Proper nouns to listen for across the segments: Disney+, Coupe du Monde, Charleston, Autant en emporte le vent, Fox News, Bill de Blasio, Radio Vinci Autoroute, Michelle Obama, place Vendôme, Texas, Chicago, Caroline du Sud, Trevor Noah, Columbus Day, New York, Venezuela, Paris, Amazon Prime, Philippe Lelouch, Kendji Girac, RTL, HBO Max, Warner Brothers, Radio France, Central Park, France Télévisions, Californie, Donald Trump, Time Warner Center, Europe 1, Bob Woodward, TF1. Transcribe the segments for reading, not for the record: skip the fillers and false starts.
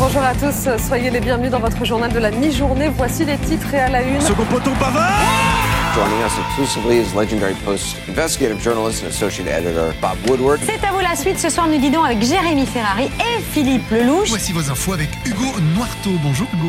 Bonjour à tous, soyez les bienvenus dans votre journal de la mi-journée. Voici les titres et à la une. Second poteau Pavard. Joining us exclusively is legendary Post investigative journalist and associate editor Bob Woodward. C'est à vous la suite ce soir, nous dînons avec Jérémy Ferrari et Philippe Lelouch. Voici vos infos avec Hugo Noirteau. Bonjour Hugo.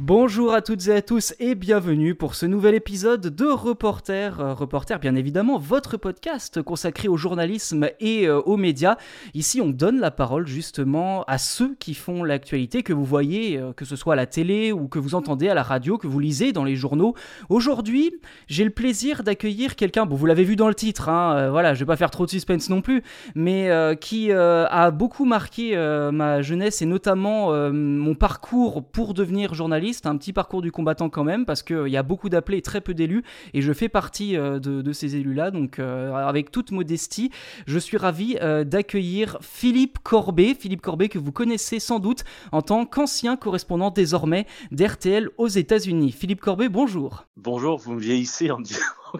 Bonjour à toutes et à tous et bienvenue pour ce nouvel épisode de Reporter. Reporter, bien évidemment, votre podcast consacré au journalisme et aux médias. Ici, on donne la parole justement à ceux qui font l'actualité, que vous voyez, que ce soit à la télé ou que vous entendez à la radio, que vous lisez dans les journaux. Aujourd'hui, j'ai le plaisir d'accueillir quelqu'un, bon, vous l'avez vu dans le titre, voilà, je vais pas faire trop de suspense non plus, mais qui a beaucoup marqué ma jeunesse et notamment mon parcours pour devenir journaliste. Un petit parcours du combattant quand même, parce qu'il y a beaucoup d'appelés et très peu d'élus, et je fais partie de ces élus-là, donc avec toute modestie, je suis ravi d'accueillir Philippe Corbé. Philippe Corbé que vous connaissez sans doute en tant qu'ancien correspondant désormais d'RTL aux États-Unis. Philippe Corbé, bonjour. Bonjour, vous me vieillissez en disant que...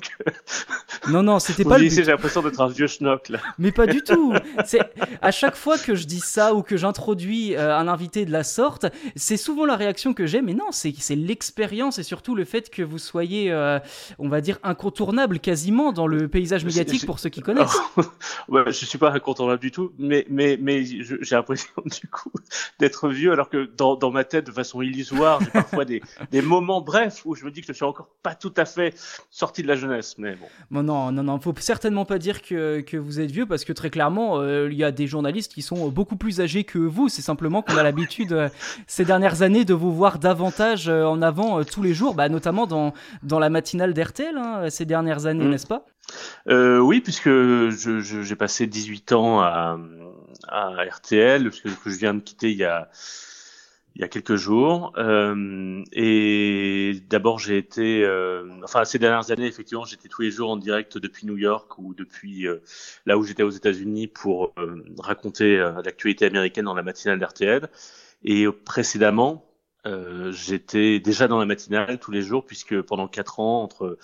Non, c'était pas le but. J'ai l'impression d'être un vieux schnock, là. Mais pas du tout. C'est... À chaque fois que je dis ça ou que j'introduis un invité de la sorte, c'est souvent la réaction que j'ai. Mais non, c'est l'expérience et surtout le fait que vous soyez, on va dire, incontournable quasiment dans le paysage médiatique pour ceux qui connaissent. Ouais, je suis pas incontournable du tout, mais j'ai l'impression du coup d'être vieux, alors que dans ma tête, de façon illusoire, j'ai parfois des moments brefs où je me dis que je suis encore pas tout à fait sorti de la jeunesse, mais bon. Non, faut certainement pas dire que vous êtes vieux, parce que très clairement, il y a des journalistes qui sont beaucoup plus âgés que vous. C'est simplement qu'on a l'habitude ces dernières années de vous voir davantage en avant tous les jours, bah, notamment dans la matinale d'RTL ces dernières années, n'est-ce pas ? Oui, puisque j'ai passé 18 ans à RTL, puisque je viens de quitter il y a quelques jours, et d'abord j'ai été, ces dernières années, effectivement, j'étais tous les jours en direct depuis New York ou depuis là où j'étais aux États-Unis pour raconter l'actualité américaine dans la matinale d'RTL. Et précédemment, j'étais déjà dans la matinale tous les jours, puisque pendant 4 ans, entre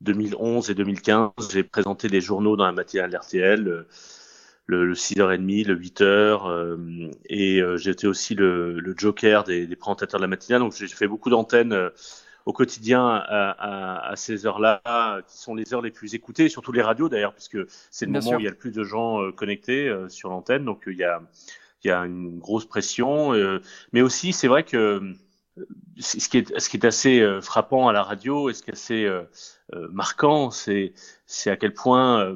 2011 et 2015, j'ai présenté les journaux dans la matinale d'RTL. Le 6h30, le 8h, et j'étais aussi le joker des présentateurs de la matinale, donc j'ai fait beaucoup d'antennes au quotidien à ces heures-là, qui sont les heures les plus écoutées, surtout les radios d'ailleurs, puisque c'est le moment où il y a le plus de gens connectés sur l'antenne, donc il y a une grosse pression, mais aussi c'est vrai que ce qui est assez frappant à la radio, et ce qui est assez marquant, c'est à quel point...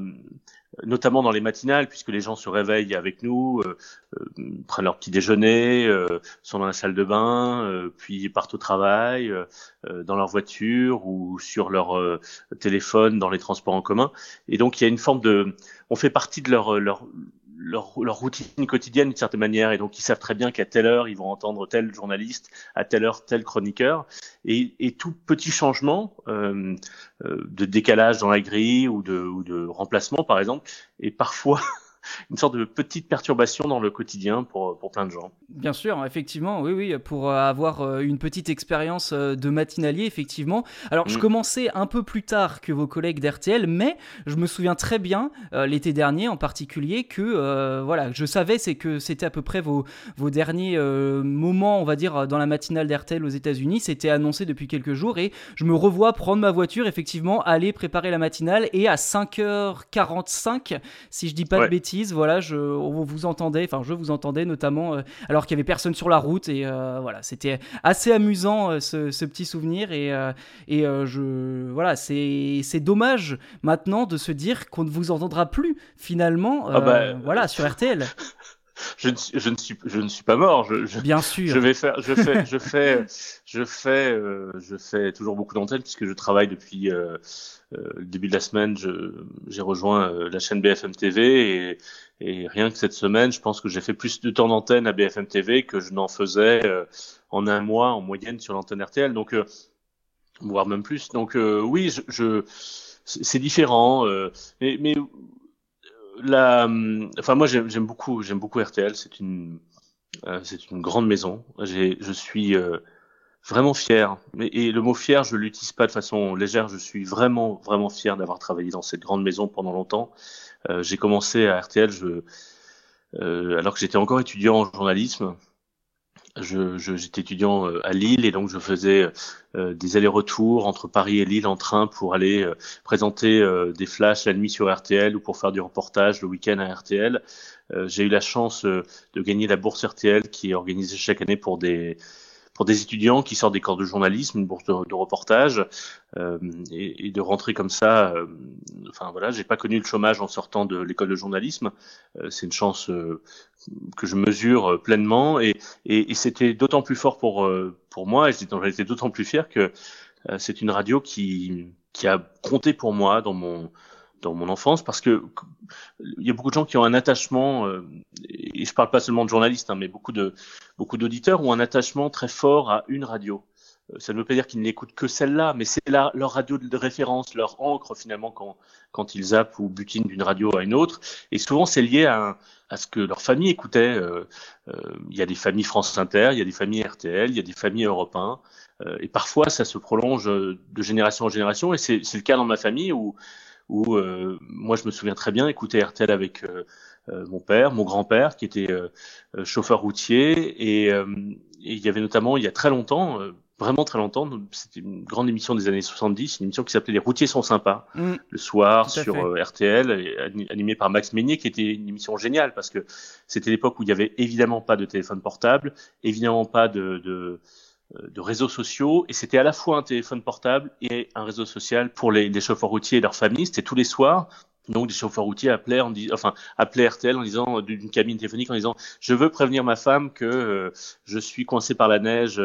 notamment dans les matinales, puisque les gens se réveillent avec nous, prennent leur petit déjeuner, sont dans la salle de bain, puis partent au travail, dans leur voiture ou sur leur téléphone, dans les transports en commun. Et donc il y a une forme de... On fait partie de leur routine quotidienne d'une certaine manière, et donc ils savent très bien qu'à telle heure, ils vont entendre tel journaliste, à telle heure, tel chroniqueur, et tout petit changement de décalage dans la grille ou de remplacement, par exemple, est parfois... une sorte de petite perturbation dans le quotidien pour plein de gens. Bien sûr, effectivement, oui, pour avoir une petite expérience de matinalier, effectivement. Alors, je commençais un peu plus tard que vos collègues d'RTL, mais je me souviens très bien, l'été dernier en particulier, que je savais que c'était à peu près vos derniers moments, on va dire, dans la matinale d'RTL aux États-Unis. C'était annoncé depuis quelques jours et je me revois prendre ma voiture, effectivement, aller préparer la matinale, et à 5h45, si je dis pas de bêtises, voilà, je vous entendais notamment, alors qu'il y avait personne sur la route, et c'était assez amusant ce petit souvenir, et c'est dommage maintenant de se dire qu'on ne vous entendra plus finalement sur RTL. Je ne suis pas mort. Bien sûr. Je fais toujours beaucoup d'antennes, puisque je travaille depuis le début de la semaine. J'ai rejoint la chaîne BFM TV, et Et rien que cette semaine, je pense que j'ai fait plus de temps d'antenne à BFM TV que je n'en faisais en un mois en moyenne sur l'antenne RTL, donc voire même plus. Donc oui, c'est différent, mais enfin moi j'aime beaucoup RTL. C'est une grande maison. Je suis vraiment fier. Et le mot fier, je l'utilise pas de façon légère. Je suis vraiment, vraiment fier d'avoir travaillé dans cette grande maison pendant longtemps. J'ai commencé à RTL, alors que j'étais encore étudiant en journalisme. J'étais étudiant à Lille, et donc je faisais des allers-retours entre Paris et Lille en train pour aller présenter des flashs la nuit sur RTL ou pour faire du reportage le week-end à RTL. J'ai eu la chance de gagner la bourse RTL, qui est organisée chaque année pour des étudiants qui sortent des cours de journalisme, une bourse de reportage, et de rentrer comme ça. Enfin voilà, j'ai pas connu le chômage en sortant de l'école de journalisme. C'est une chance que je mesure pleinement, et c'était d'autant plus fort pour moi, et j'étais d'autant plus fier que c'est une radio qui a compté pour moi dans mon enfance, parce que il y a beaucoup de gens qui ont un attachement, et je parle pas seulement de journalistes, mais beaucoup d'auditeurs ont un attachement très fort à une radio. Ça ne veut pas dire qu'ils n'écoutent que celle-là, mais c'est là leur radio de référence, leur ancre finalement quand ils zappent ou butinent d'une radio à une autre. Et souvent c'est lié à ce que leur famille écoutait. Il y a des familles France Inter, il y a des familles RTL, il y a des familles Europe 1, et parfois ça se prolonge de génération en génération. Et c'est le cas dans ma famille où moi je me souviens très bien écouter RTL avec mon père, mon grand-père, qui était chauffeur routier, et il y avait notamment, il y a très longtemps, vraiment très longtemps, c'était une grande émission des années 70, une émission qui s'appelait Les routiers sont sympas, le soir sur RTL, animée par Max Meynier, qui était une émission géniale, parce que c'était l'époque où il y avait évidemment pas de téléphone portable, évidemment pas de réseaux sociaux, et c'était à la fois un téléphone portable et un réseau social pour les chauffeurs routiers et leurs familles. C'était tous les soirs, donc des chauffeurs routiers appelaient RTL en disant, d'une cabine téléphonique en disant: je veux prévenir ma femme que je suis coincé par la neige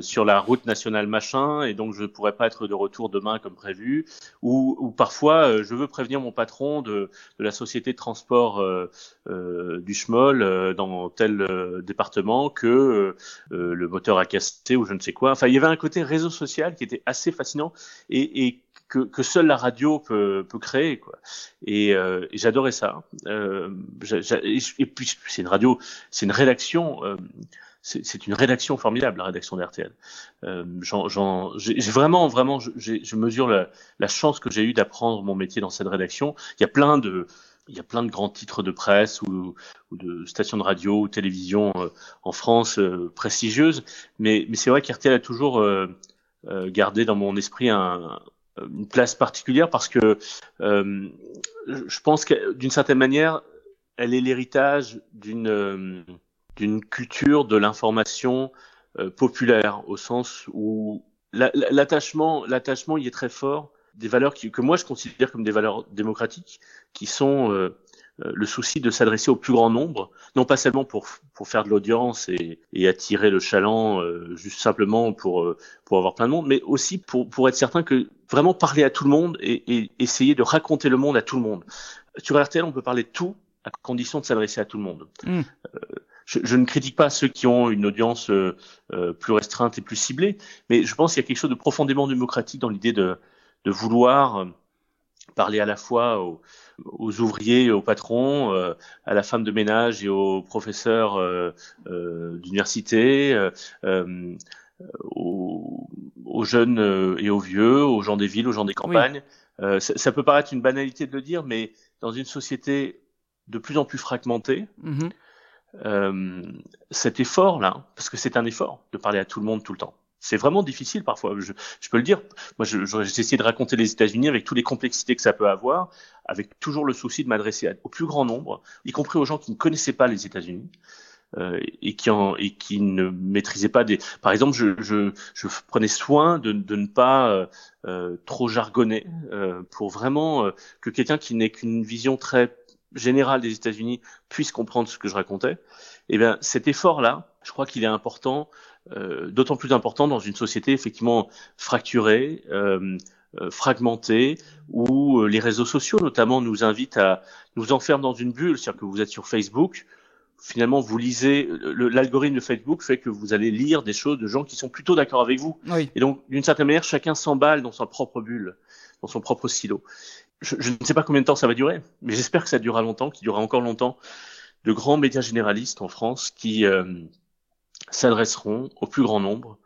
sur la route nationale machin, et donc je pourrais pas être de retour demain comme prévu, ou parfois je veux prévenir mon patron de la société de transport du Schmoll dans tel département que le moteur a cassé ou je ne sais quoi. Enfin, il y avait un côté réseau social qui était assez fascinant, et que seule la radio peut créer, quoi. Et j'adorais ça. Et puis c'est une radio, c'est une rédaction, c'est une rédaction formidable, la rédaction d'RTL. J'ai vraiment, je mesure la chance que j'ai eue d'apprendre mon métier dans cette rédaction. Il y a plein de grands titres de presse ou de stations de radio ou télévision en France prestigieuses, mais c'est vrai qu'RTL a toujours gardé dans mon esprit une place particulière, parce que je pense que d'une certaine manière elle est l'héritage d'une culture de l'information populaire, au sens où l'attachement y est très fort, des valeurs que moi je considère comme des valeurs démocratiques, qui sont le souci de s'adresser au plus grand nombre, non pas seulement pour faire de l'audience et attirer le chaland, juste simplement pour avoir plein de monde, mais aussi pour être certain que vraiment parler à tout le monde et essayer de raconter le monde à tout le monde. Sur RTL, on peut parler de tout à condition de s'adresser à tout le monde. Je ne critique pas ceux qui ont une audience plus restreinte et plus ciblée, mais je pense qu'il y a quelque chose de profondément démocratique dans l'idée de vouloir parler à la fois aux ouvriers, aux patrons, à la femme de ménage et aux professeurs d'université, aux jeunes et aux vieux, aux gens des villes, aux gens des campagnes. Oui. Ça peut paraître une banalité de le dire, mais dans une société de plus en plus fragmentée, cet effort-là, parce que c'est un effort de parler à tout le monde tout le temps, c'est vraiment difficile parfois, je peux le dire. Moi, j'ai essayé de raconter les États-Unis avec toutes les complexités que ça peut avoir, avec toujours le souci de m'adresser au plus grand nombre, y compris aux gens qui ne connaissaient pas les États-Unis et qui ne maîtrisaient pas des. Par exemple, je prenais soin de ne pas trop jargonner, pour vraiment que quelqu'un qui n'ait qu'une vision très générale des États-Unis puisse comprendre ce que je racontais. Eh bien, cet effort-là, je crois qu'il est important. D'autant plus important dans une société effectivement fracturée, fragmentée, où les réseaux sociaux notamment nous invitent à nous enfermer dans une bulle. C'est-à-dire que vous êtes sur Facebook, finalement vous lisez, l'algorithme de Facebook fait que vous allez lire des choses de gens qui sont plutôt d'accord avec vous. Oui. Et donc d'une certaine manière, chacun s'emballe dans sa propre bulle, dans son propre silo. Je ne sais pas combien de temps ça va durer, mais j'espère que ça durera longtemps, qu'il durera encore longtemps, de grands médias généralistes en France qui s'adresseront au plus grand nombre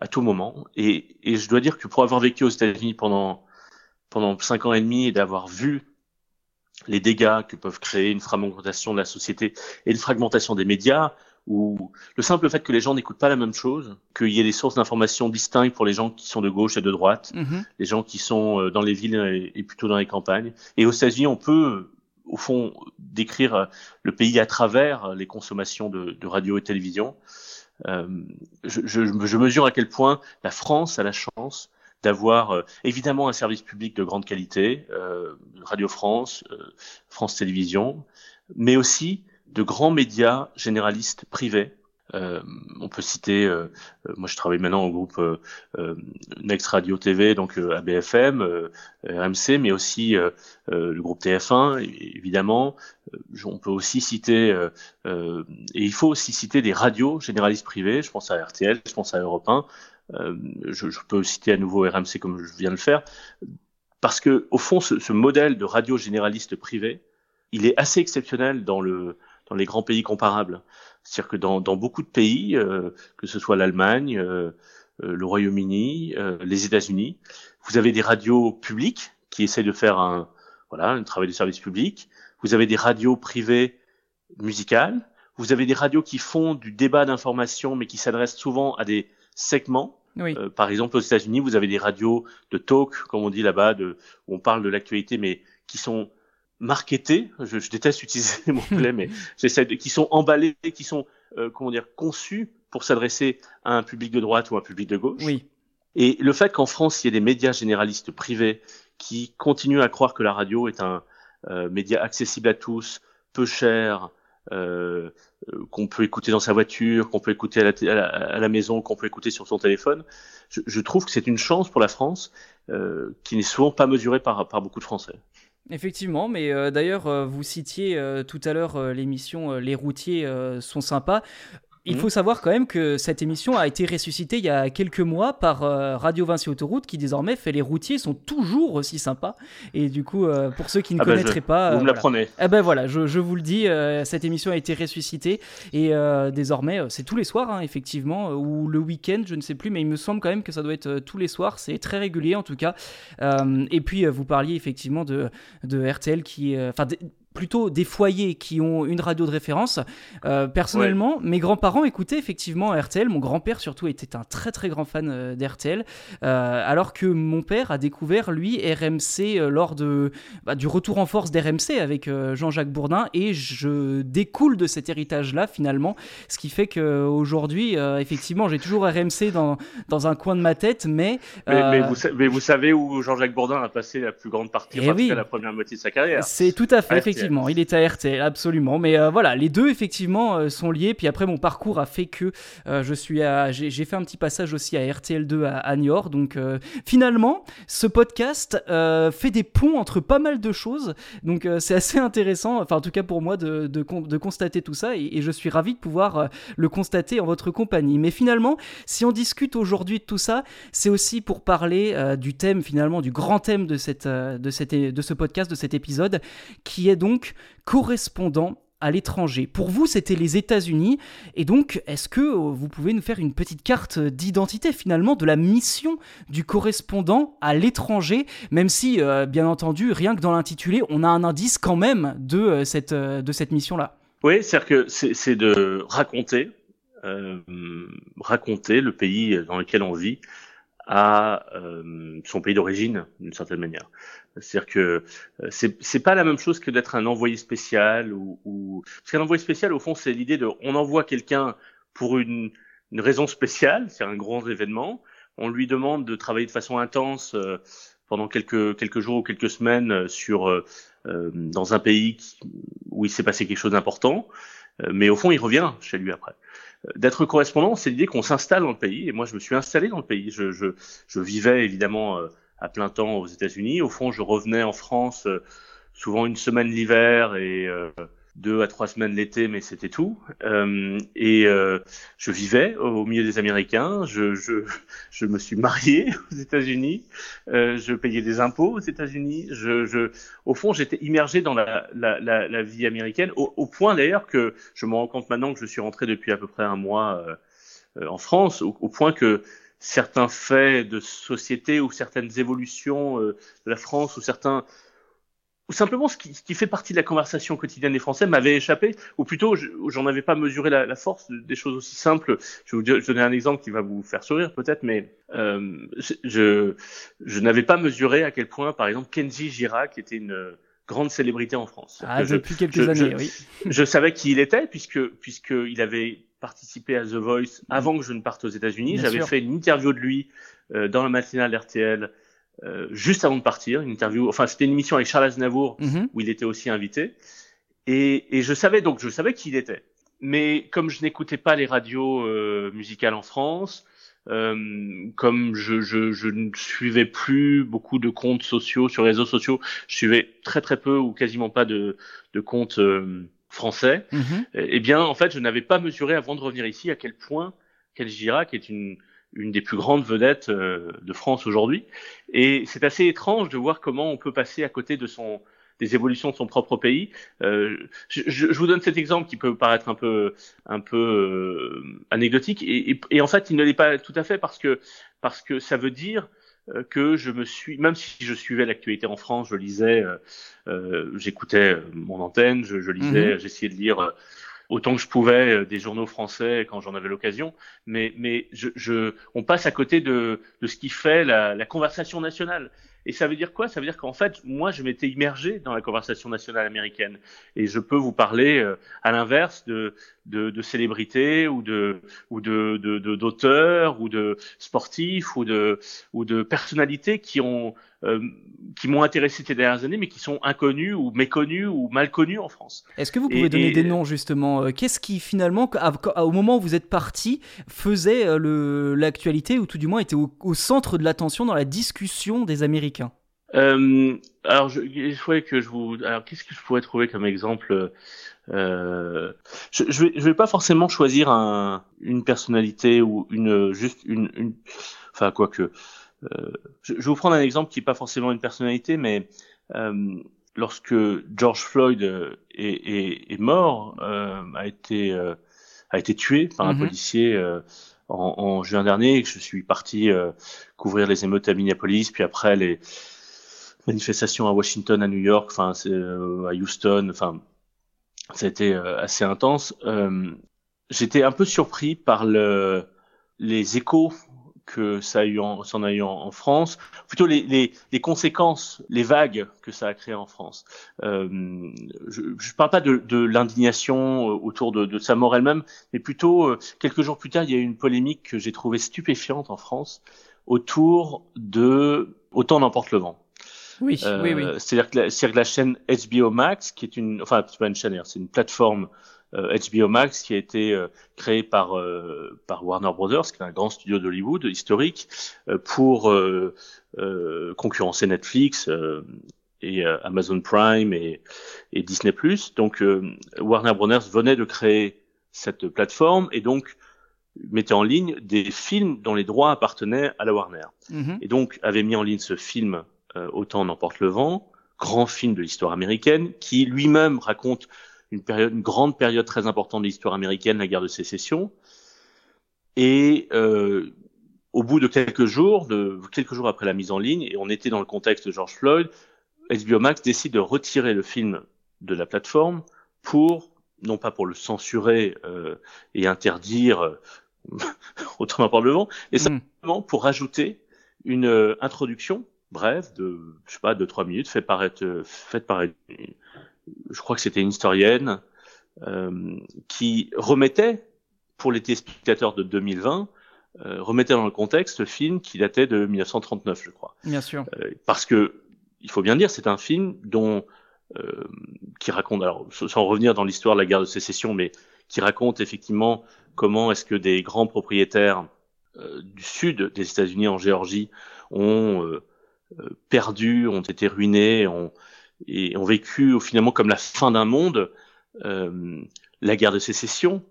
à tout moment. Et je dois dire que pour avoir vécu aux États-Unis pendant 5 ans et demi et d'avoir vu les dégâts que peuvent créer une fragmentation de la société et une fragmentation des médias, où le simple fait que les gens n'écoutent pas la même chose, qu'il y ait des sources d'informations distinctes pour les gens qui sont de gauche et de droite, les gens qui sont dans les villes et plutôt dans les campagnes. Et aux États-Unis, on peut, au fond, décrire le pays à travers les consommations de radio et télévision. Je mesure à quel point la France a la chance d'avoir évidemment un service public de grande qualité, Radio France, France Télévisions, mais aussi de grands médias généralistes privés. On peut citer, moi je travaille maintenant au groupe Next Radio TV, donc à BFM, RMC, mais aussi le groupe TF1, évidemment. On peut aussi citer, et il faut aussi citer des radios généralistes privées. Je pense à RTL, je pense à Europe 1. Je peux citer à nouveau RMC comme je viens de le faire, parce que au fond, ce modèle de radio généraliste privée, il est assez exceptionnel dans les grands pays comparables. C'est-à-dire que dans beaucoup de pays, que ce soit l'Allemagne, le Royaume-Uni, les États-Unis, vous avez des radios publiques qui essayent de faire un travail de service public. Vous avez des radios privées musicales. Vous avez des radios qui font du débat d'information, mais qui s'adressent souvent à des segments. Oui. Par exemple, aux États-Unis, vous avez des radios de talk, comme on dit là-bas, où on parle de l'actualité, mais qui sont marketés, je déteste utiliser les mots-clés, mais qui sont emballés, qui sont, conçus pour s'adresser à un public de droite ou à un public de gauche. Oui. Et le fait qu'en France, il y ait des médias généralistes privés qui continuent à croire que la radio est un média accessible à tous, peu cher, qu'on peut écouter dans sa voiture, qu'on peut écouter à la maison, qu'on peut écouter sur son téléphone, je trouve que c'est une chance pour la France qui n'est souvent pas mesurée par beaucoup de Français. Effectivement, mais d'ailleurs, vous citiez tout à l'heure l'émission Les routiers sont sympas. Il faut savoir quand même que cette émission a été ressuscitée il y a quelques mois par Radio Vinci Autoroute, qui désormais fait Les routiers sont toujours aussi sympas. Et du coup, pour ceux qui ne connaîtraient pas... Vous me l'apprenez. Ah ben voilà, je vous le dis, cette émission a été ressuscitée. Et désormais, c'est tous les soirs, hein, effectivement, ou le week-end, je ne sais plus, mais il me semble quand même que ça doit être tous les soirs. C'est très régulier, en tout cas. Et puis, vous parliez effectivement de RTL qui... plutôt des foyers qui ont une radio de référence. Personnellement, ouais. Mes grands-parents écoutaient effectivement RTL. Mon grand-père surtout était un très très grand fan d'RTL, alors que mon père a découvert, lui, RMC lors du retour en force d'RMC avec Jean-Jacques Bourdin, et je découle de cet héritage-là finalement, ce qui fait qu'aujourd'hui, effectivement, j'ai toujours RMC dans un coin de ma tête, mais vous savez où Jean-Jacques Bourdin a passé la plus grande partie, en tout cas la première moitié de sa carrière. C'est tout à fait, effectivement. Effectivement, il est à RTL, absolument. Mais voilà, les deux, effectivement, sont liés. Puis après, mon parcours a fait que j'ai fait un petit passage aussi à RTL2 à Niort. Donc, finalement, ce podcast fait des ponts entre pas mal de choses. Donc, c'est assez intéressant, enfin, en tout cas pour moi, de constater tout ça. Et je suis ravi de pouvoir le constater en votre compagnie. Mais finalement, si on discute aujourd'hui de tout ça, c'est aussi pour parler du thème, finalement, du grand thème de ce podcast, de cet épisode, qui est donc correspondant à l'étranger. Pour vous, c'était les États-Unis, et donc est-ce que vous pouvez nous faire une petite carte d'identité finalement de la mission du correspondant à l'étranger, même si, bien entendu, rien que dans l'intitulé, on a un indice quand même de cette mission-là. Oui, c'est-à-dire que c'est de raconter le pays dans lequel on vit à son pays d'origine, d'une certaine manière. C'est-à-dire que c'est pas la même chose que d'être un envoyé spécial ou parce qu'un envoyé spécial, au fond, c'est l'idée de on envoie quelqu'un pour une raison spéciale, c'est un grand événement, on lui demande de travailler de façon intense pendant quelques jours ou quelques semaines dans un pays où il s'est passé quelque chose d'important, mais au fond, il revient chez lui après. D'être correspondant, c'est l'idée qu'on s'installe dans le pays. Et moi, je me suis installé dans le pays. Je vivais évidemment à plein temps aux États-Unis. Au fond, je revenais en France souvent une semaine l'hiver et 2 à 3 semaines l'été, mais c'était tout. Je vivais au milieu des Américains. Je me suis marié aux États-Unis. Je payais des impôts aux États-Unis. Au fond, j'étais immergé dans la vie américaine, au point d'ailleurs que je me rends compte maintenant que je suis rentré depuis à peu près un mois en France, au point que certains faits de société ou certaines évolutions de la France ou certains... Ou simplement ce qui fait partie de la conversation quotidienne des Français m'avait échappé, ou plutôt j'en avais pas mesuré la force des choses aussi simples. Je vais vous donner un exemple qui va vous faire sourire peut-être, mais je n'avais pas mesuré à quel point, par exemple, Kendji Girac était une grande célébrité en France. Ah, depuis quelques années, oui. Je savais qui il était, puisque il avait participé à The Voice avant que je ne parte aux États-Unis. Bien J'avais sûr. Fait une interview de lui dans la matinale RTL. Juste avant de partir, une interview, enfin c'était une émission avec Charles Aznavour où il était aussi invité, et je savais qui il était, mais comme je n'écoutais pas les radios musicales en France, comme je ne suivais plus beaucoup de comptes sociaux sur les réseaux sociaux, je suivais très peu ou quasiment pas de comptes français, eh bien en fait je n'avais pas mesuré avant de revenir ici à quel point Kendji Girac est une des plus grandes vedettes de France aujourd'hui, et c'est assez étrange de voir comment on peut passer à côté de des évolutions de son propre pays. Je vous donne cet exemple qui peut paraître un peu anecdotique, et en fait il ne l'est pas tout à fait, parce que ça veut dire que je me suis, même si je suivais l'actualité en France, je lisais, j'écoutais mon antenne, je lisais, j'essayais de lire autant que je pouvais des journaux français quand j'en avais l'occasion, mais on passe à côté de ce qui fait la conversation nationale. Et ça veut dire quoi? Ça veut dire qu'en fait, moi, je m'étais immergé dans la conversation nationale américaine. Et je peux vous parler, à l'inverse, de célébrités ou de d'auteurs ou de sportifs ou de personnalités qui m'ont intéressé ces dernières années, mais qui sont inconnues ou méconnues ou mal connues en France. Est-ce que vous pouvez donner des noms, justement? Qu'est-ce qui, finalement, au moment où vous êtes parti, faisait l'actualité, ou tout du moins était au centre de l'attention dans la discussion des Américains? Qu'est-ce que je pourrais trouver comme exemple? Je vais pas forcément choisir une personnalité ou une enfin quoi que. Je vais vous prendre un exemple qui est pas forcément une personnalité, mais lorsque George Floyd est mort, a été tué par un policier. En juin dernier, et que je suis parti couvrir les émeutes à Minneapolis, puis après les manifestations à Washington, à New York, enfin à Houston, enfin ça a été assez intense. J'étais un peu surpris par les échos que ça a eu en France, plutôt les conséquences, les vagues que ça a créé en France. Je parle pas de l'indignation autour de sa mort elle-même, mais plutôt quelques jours plus tard, il y a eu une polémique que j'ai trouvée stupéfiante en France autour de Autant en emporte le vent. Oui. C'est-à-dire que la chaîne HBO Max, qui est c'est pas une chaîne, c'est une plateforme HBO Max qui a été créée par Warner Brothers, qui est un grand studio d'Hollywood historique, pour concurrencer Netflix et Amazon Prime et Disney+. Donc Warner Brothers venait de créer cette plateforme et donc mettait en ligne des films dont les droits appartenaient à la Warner. Et donc avait mis en ligne ce film Autant en emporte le vent, grand film de l'histoire américaine, qui lui-même raconte une grande période très importante de l'histoire américaine, la guerre de sécession. Et au bout de quelques jours après la mise en ligne, et on était dans le contexte de George Floyd, HBO Max décide de retirer le film de la plateforme non pas pour le censurer et interdire Autant en emporte le vent, mais simplement pour ajouter une introduction brève de, 2-3 minutes, faite par je crois que c'était une historienne qui remettait, pour les téléspectateurs de 2020, remettait dans le contexte ce film qui datait de 1939, je crois. Bien sûr. Parce que, il faut bien dire, c'est un film dont qui raconte, alors sans revenir dans l'histoire de la guerre de sécession, mais qui raconte effectivement comment est-ce que des grands propriétaires du sud des États-Unis en Géorgie ont perdus, ont été ruinés, ont vécu finalement comme la fin d'un monde, la guerre de sécession,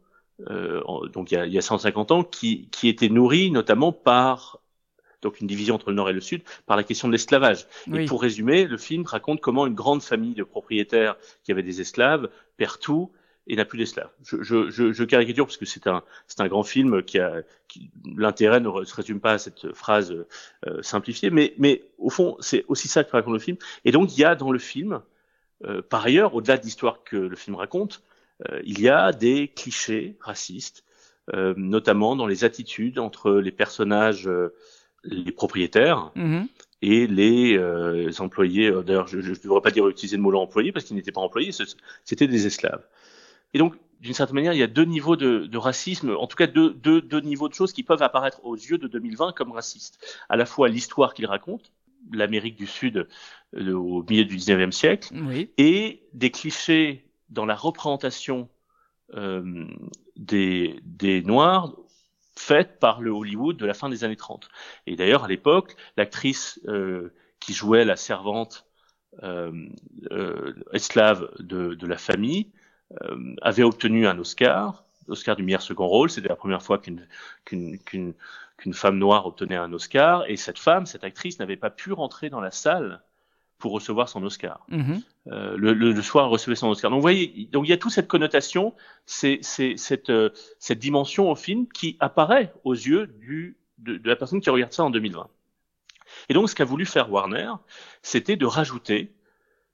donc il y a 150 ans, qui était nourrie notamment par donc une division entre le nord et le sud, par la question de l'esclavage. Oui. Et pour résumer, le film raconte comment une grande famille de propriétaires qui avaient des esclaves perd tout et n'a plus d'esclaves. Je caricature parce que c'est un grand film qui l'intérêt ne se résume pas à cette phrase simplifiée, mais au fond c'est aussi ça que raconte le film. Et donc il y a dans le film, par ailleurs, au-delà de l'histoire que le film raconte, il y a des clichés racistes, notamment dans les attitudes entre les personnages, les propriétaires et les employés. D'ailleurs, je ne devrais pas utiliser le mot employé parce qu'ils n'étaient pas employés, c'était des esclaves. Et donc, d'une certaine manière, il y a deux niveaux de racisme, en tout cas deux niveaux de choses qui peuvent apparaître aux yeux de 2020 comme racistes. À la fois l'histoire qu'il raconte, l'Amérique du Sud au milieu du 19e siècle, et des clichés dans la représentation des Noirs faite par le Hollywood de la fin des années 30. Et d'ailleurs, à l'époque, l'actrice qui jouait la servante esclave de la famille avait obtenu un Oscar du meilleur second rôle. C'était la première fois qu'une femme noire obtenait un Oscar, et cette actrice, n'avait pas pu rentrer dans la salle pour recevoir son Oscar. Le soir, elle recevait son Oscar. Donc, vous voyez, il y a toute cette connotation, cette dimension au film qui apparaît aux yeux de la personne qui regarde ça en 2020. Et donc, ce qu'a voulu faire Warner, c'était de rajouter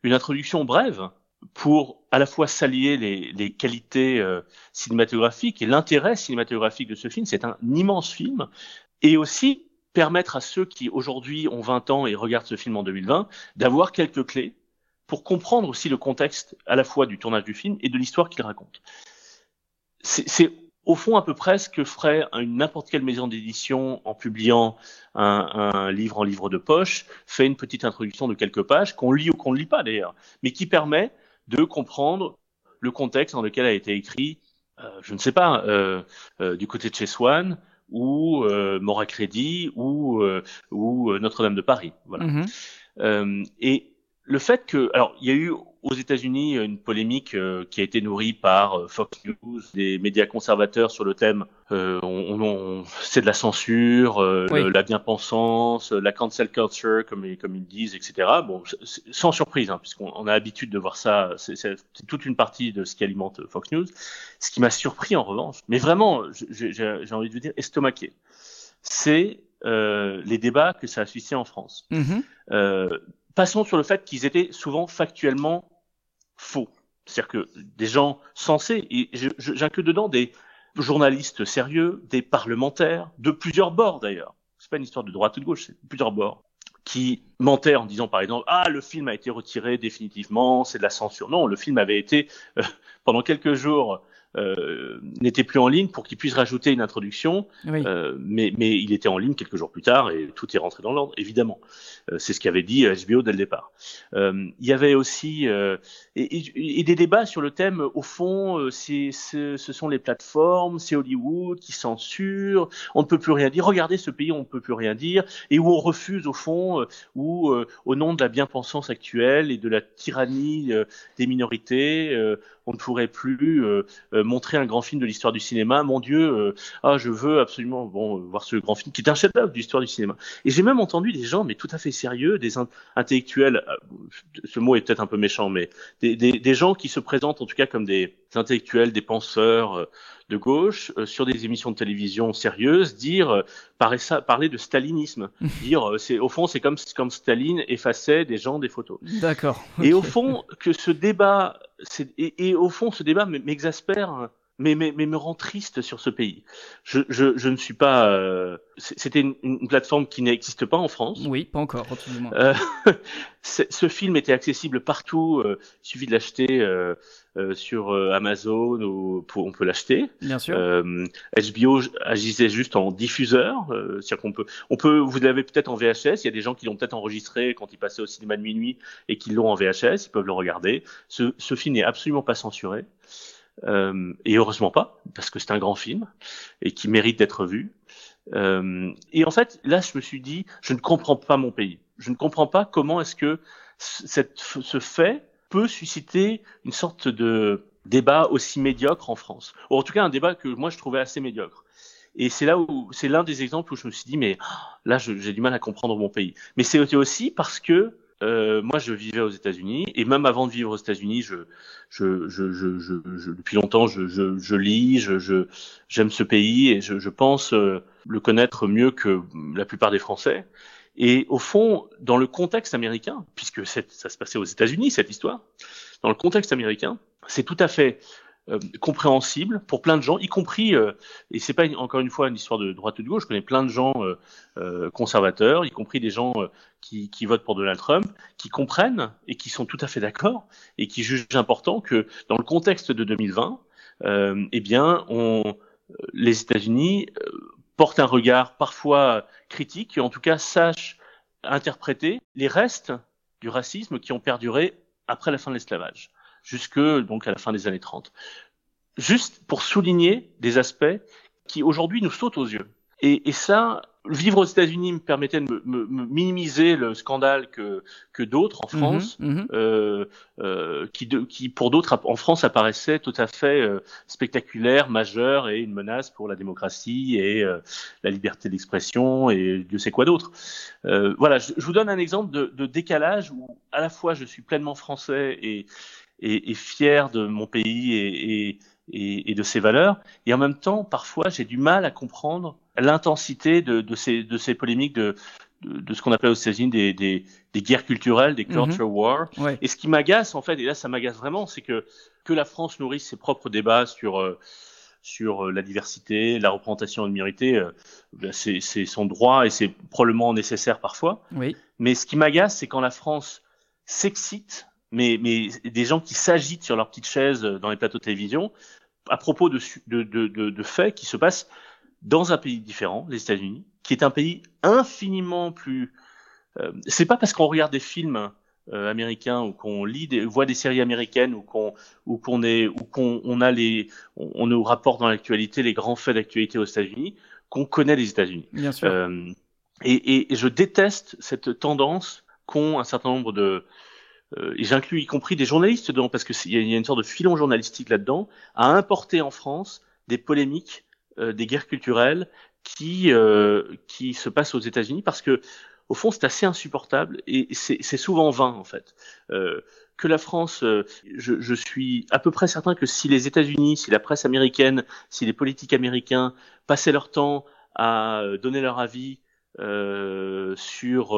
une introduction brève pour à la fois s'allier les qualités cinématographiques et l'intérêt cinématographique de ce film. C'est un immense film, et aussi permettre à ceux qui aujourd'hui ont 20 ans et regardent ce film en 2020 d'avoir quelques clés pour comprendre aussi le contexte à la fois du tournage du film et de l'histoire qu'il raconte. C'est au fond à peu près ce que ferait n'importe quelle maison d'édition en publiant un livre en livre de poche, fait une petite introduction de quelques pages, qu'on lit ou qu'on ne lit pas d'ailleurs, mais qui permet de comprendre le contexte dans lequel a été écrit, je ne sais pas, du côté de chez Swann, ou Mora Crédit, ou Notre-Dame de Paris, voilà. Et le fait que, alors, il y a eu aux États-Unis une polémique qui a été nourrie par Fox News, des médias conservateurs sur le thème c'est de la censure, la bien-pensance, la cancel culture comme ils disent, etc. Bon, sans surprise, hein, puisqu'on a l'habitude de voir ça, c'est toute une partie de ce qui alimente Fox News. Ce qui m'a surpris en revanche, mais vraiment, j'ai envie de vous dire estomaqué, c'est les débats que ça a suscité en France. Passons sur le fait qu'ils étaient souvent factuellement faux. C'est-à-dire que des gens sensés, et j'inclus dedans des journalistes sérieux, des parlementaires, de plusieurs bords d'ailleurs. C'est pas une histoire de droite ou de gauche, c'est de plusieurs bords. Qui mentaient en disant par exemple, le film a été retiré définitivement, c'est de la censure. Non, le film avait été, pendant quelques jours, n'était plus en ligne pour qu'il puisse rajouter une introduction, mais il était en ligne quelques jours plus tard et tout est rentré dans l'ordre, évidemment. C'est ce qu'avait dit HBO dès le départ. Il y avait aussi et des débats sur le thème, au fond, ce sont les plateformes, c'est Hollywood qui censurent, on ne peut plus rien dire, regardez ce pays, on ne peut plus rien dire, et où on refuse, au fond, au nom de la bien-pensance actuelle et de la tyrannie des minorités, on ne pourrait plus montrer un grand film de l'histoire du cinéma. Mon Dieu, je veux absolument voir ce grand film qui est un chef-d'œuvre de l'histoire du cinéma. Et j'ai même entendu des gens, mais tout à fait sérieux, des intellectuels. Ce mot est peut-être un peu méchant, mais des gens qui se présentent en tout cas comme des intellectuels, des penseurs de gauche sur des émissions de télévision sérieuses, parler de stalinisme, dire au fond c'est comme Staline effaçait des gens des photos. D'accord. Okay. Et au fond ce débat m'exaspère, mais me rend triste sur ce pays. Je ne suis pas. C'était une plateforme qui n'existe pas en France. Oui, pas encore. Ce film était accessible partout. Il suffit de l'acheter sur Amazon on peut l'acheter. Bien sûr. HBO agissait juste en diffuseur, c'est-à-dire qu'on peut. Vous l'avez peut-être en VHS. Il y a des gens qui l'ont peut-être enregistré quand ils passaient au cinéma de minuit et qui l'ont en VHS. Ils peuvent le regarder. Ce film n'est absolument pas censuré. Et heureusement pas, parce que c'est un grand film et qui mérite d'être vu. Et en fait, là, je me suis dit, je ne comprends pas mon pays. je ne comprends pas comment est-ce que ce fait peut susciter une sorte de débat aussi médiocre en France. Ou en tout cas, un débat que moi, je trouvais assez médiocre. Et c'est là où, c'est l'un des exemples où je me suis dit, mais là, j'ai du mal à comprendre mon pays. Mais c'était aussi parce que, moi, je vivais aux États-Unis, et même avant de vivre aux États-Unis, depuis longtemps, je lis, j'aime ce pays, et je pense le connaître mieux que la plupart des Français. Et au fond, dans le contexte américain, puisque ça se passait aux États-Unis, cette histoire, dans le contexte américain, c'est tout à fait compréhensible pour plein de gens, y compris, et c'est pas encore une fois une histoire de droite ou de gauche, je connais plein de gens conservateurs, y compris des gens qui votent pour Donald Trump, qui comprennent et qui sont tout à fait d'accord et qui jugent important que dans le contexte de 2020, eh bien, les États-Unis portent un regard parfois critique et en tout cas sachent interpréter les restes du racisme qui ont perduré après la fin de l'esclavage, jusque donc à la fin des années 30. Juste pour souligner des aspects qui aujourd'hui nous sautent aux yeux. Et ça, vivre aux États-Unis me permettait de me minimiser le scandale que d'autres en France, qui pour d'autres en France apparaissait tout à fait spectaculaire, majeur et une menace pour la démocratie et la liberté d'expression et Dieu sait quoi d'autre. Voilà, je vous donne un exemple de décalage où à la fois je suis pleinement français et fier de mon pays et de ses valeurs, et en même temps, parfois, j'ai du mal à comprendre l'intensité de ces polémiques de ce qu'on appelle aux États-Unis des guerres culturelles, des culture wars. Ouais. Et ce qui m'agace, en fait, et là, ça m'agace vraiment, c'est que la France nourrisse ses propres débats sur la diversité, la représentation de minorité, c'est son droit et c'est probablement nécessaire parfois. Oui. Mais ce qui m'agace, c'est quand la France s'excite, mais des gens qui s'agitent sur leur petite chaise dans les plateaux de télévision à propos de faits qui se passent dans un pays différent, les États-Unis, qui est un pays infiniment plus... c'est pas parce qu'on regarde des films américains ou qu'on voit des séries américaines ou qu'on nous rapporte dans l'actualité les grands faits d'actualité aux États-Unis qu'on connaît les États-Unis. Bien sûr. Et je déteste cette tendance qu'ont un certain nombre de... et j'inclus y compris des journalistes dedans, parce qu'il y a une sorte de filon journalistique là-dedans, à importer en France des polémiques, des guerres culturelles qui se passent aux États-Unis, parce que au fond c'est assez insupportable et c'est souvent vain en fait. Que la France, je suis à peu près certain que si les États-Unis, si la presse américaine, si les politiques américains passaient leur temps à donner leur avis sur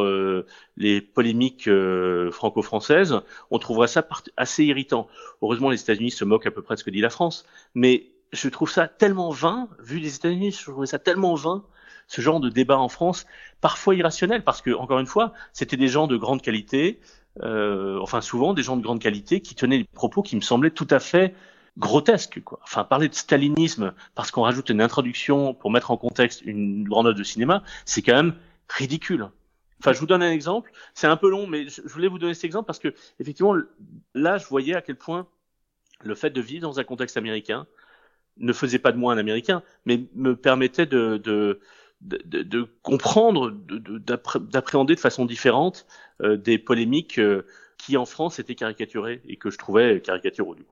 les polémiques franco-françaises, on trouverait ça assez irritant. Heureusement, les États-Unis se moquent à peu près de ce que dit la France, mais je trouve ça tellement vain, vu les États-Unis, je trouvais ça tellement vain, ce genre de débat en France, parfois irrationnel, parce que, encore une fois, c'était des gens de grande qualité, souvent des gens de grande qualité qui tenaient des propos qui me semblaient tout à fait grotesque, quoi. Enfin, parler de stalinisme parce qu'on rajoute une introduction pour mettre en contexte une grande œuvre de cinéma, c'est quand même ridicule. Enfin, je vous donne un exemple. C'est un peu long, mais je voulais vous donner cet exemple parce que, effectivement, là, je voyais à quel point le fait de vivre dans un contexte américain ne faisait pas de moi un Américain, mais me permettait de comprendre, d'appréhender de façon différente des polémiques qui, en France, étaient caricaturées et que je trouvais caricaturaux, du coup.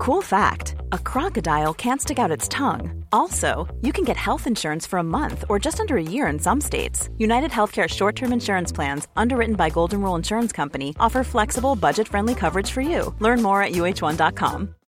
Cool fact, a crocodile can't stick out its tongue. Also, you can get health insurance for a month or just under a year in some states. United Healthcare short-term insurance plans, underwritten by Golden Rule Insurance Company, offer flexible, budget-friendly coverage for you. Learn more at uh1.com.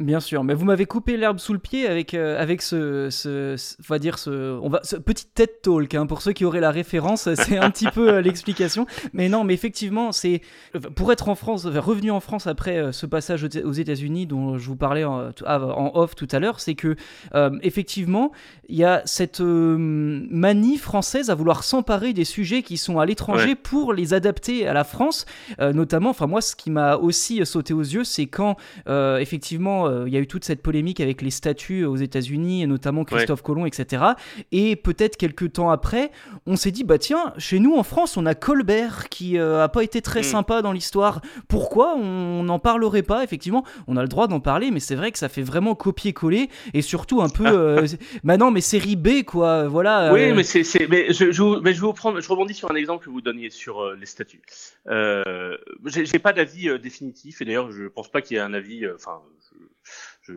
Bien sûr, mais vous m'avez coupé l'herbe sous le pied avec ce petit TED Talk, hein, pour ceux qui auraient la référence, c'est un petit peu l'explication. Mais non, mais effectivement, c'est pour être en France, revenu en France après ce passage aux États-Unis dont je vous parlais en off tout à l'heure, c'est que effectivement, il y a cette manie française à vouloir s'emparer des sujets qui sont à l'étranger pour les adapter à la France, notamment. Enfin, moi, ce qui m'a aussi sauté aux yeux, c'est quand effectivement, il y a eu toute cette polémique avec les statues aux États-Unis, notamment Christophe Colomb, etc. Et peut-être quelques temps après, on s'est dit, bah tiens, chez nous en France, on a Colbert qui a pas été très sympa dans l'histoire. Pourquoi on n'en parlerait pas? Effectivement, on a le droit d'en parler, mais c'est vrai que ça fait vraiment copier-coller et surtout un peu. Bah non, mais série B, quoi. Voilà. Oui, mais c'est. Mais je rebondis sur un exemple que vous donniez sur les statues. J'ai pas d'avis définitif et d'ailleurs, je pense pas qu'il y ait un avis. Enfin.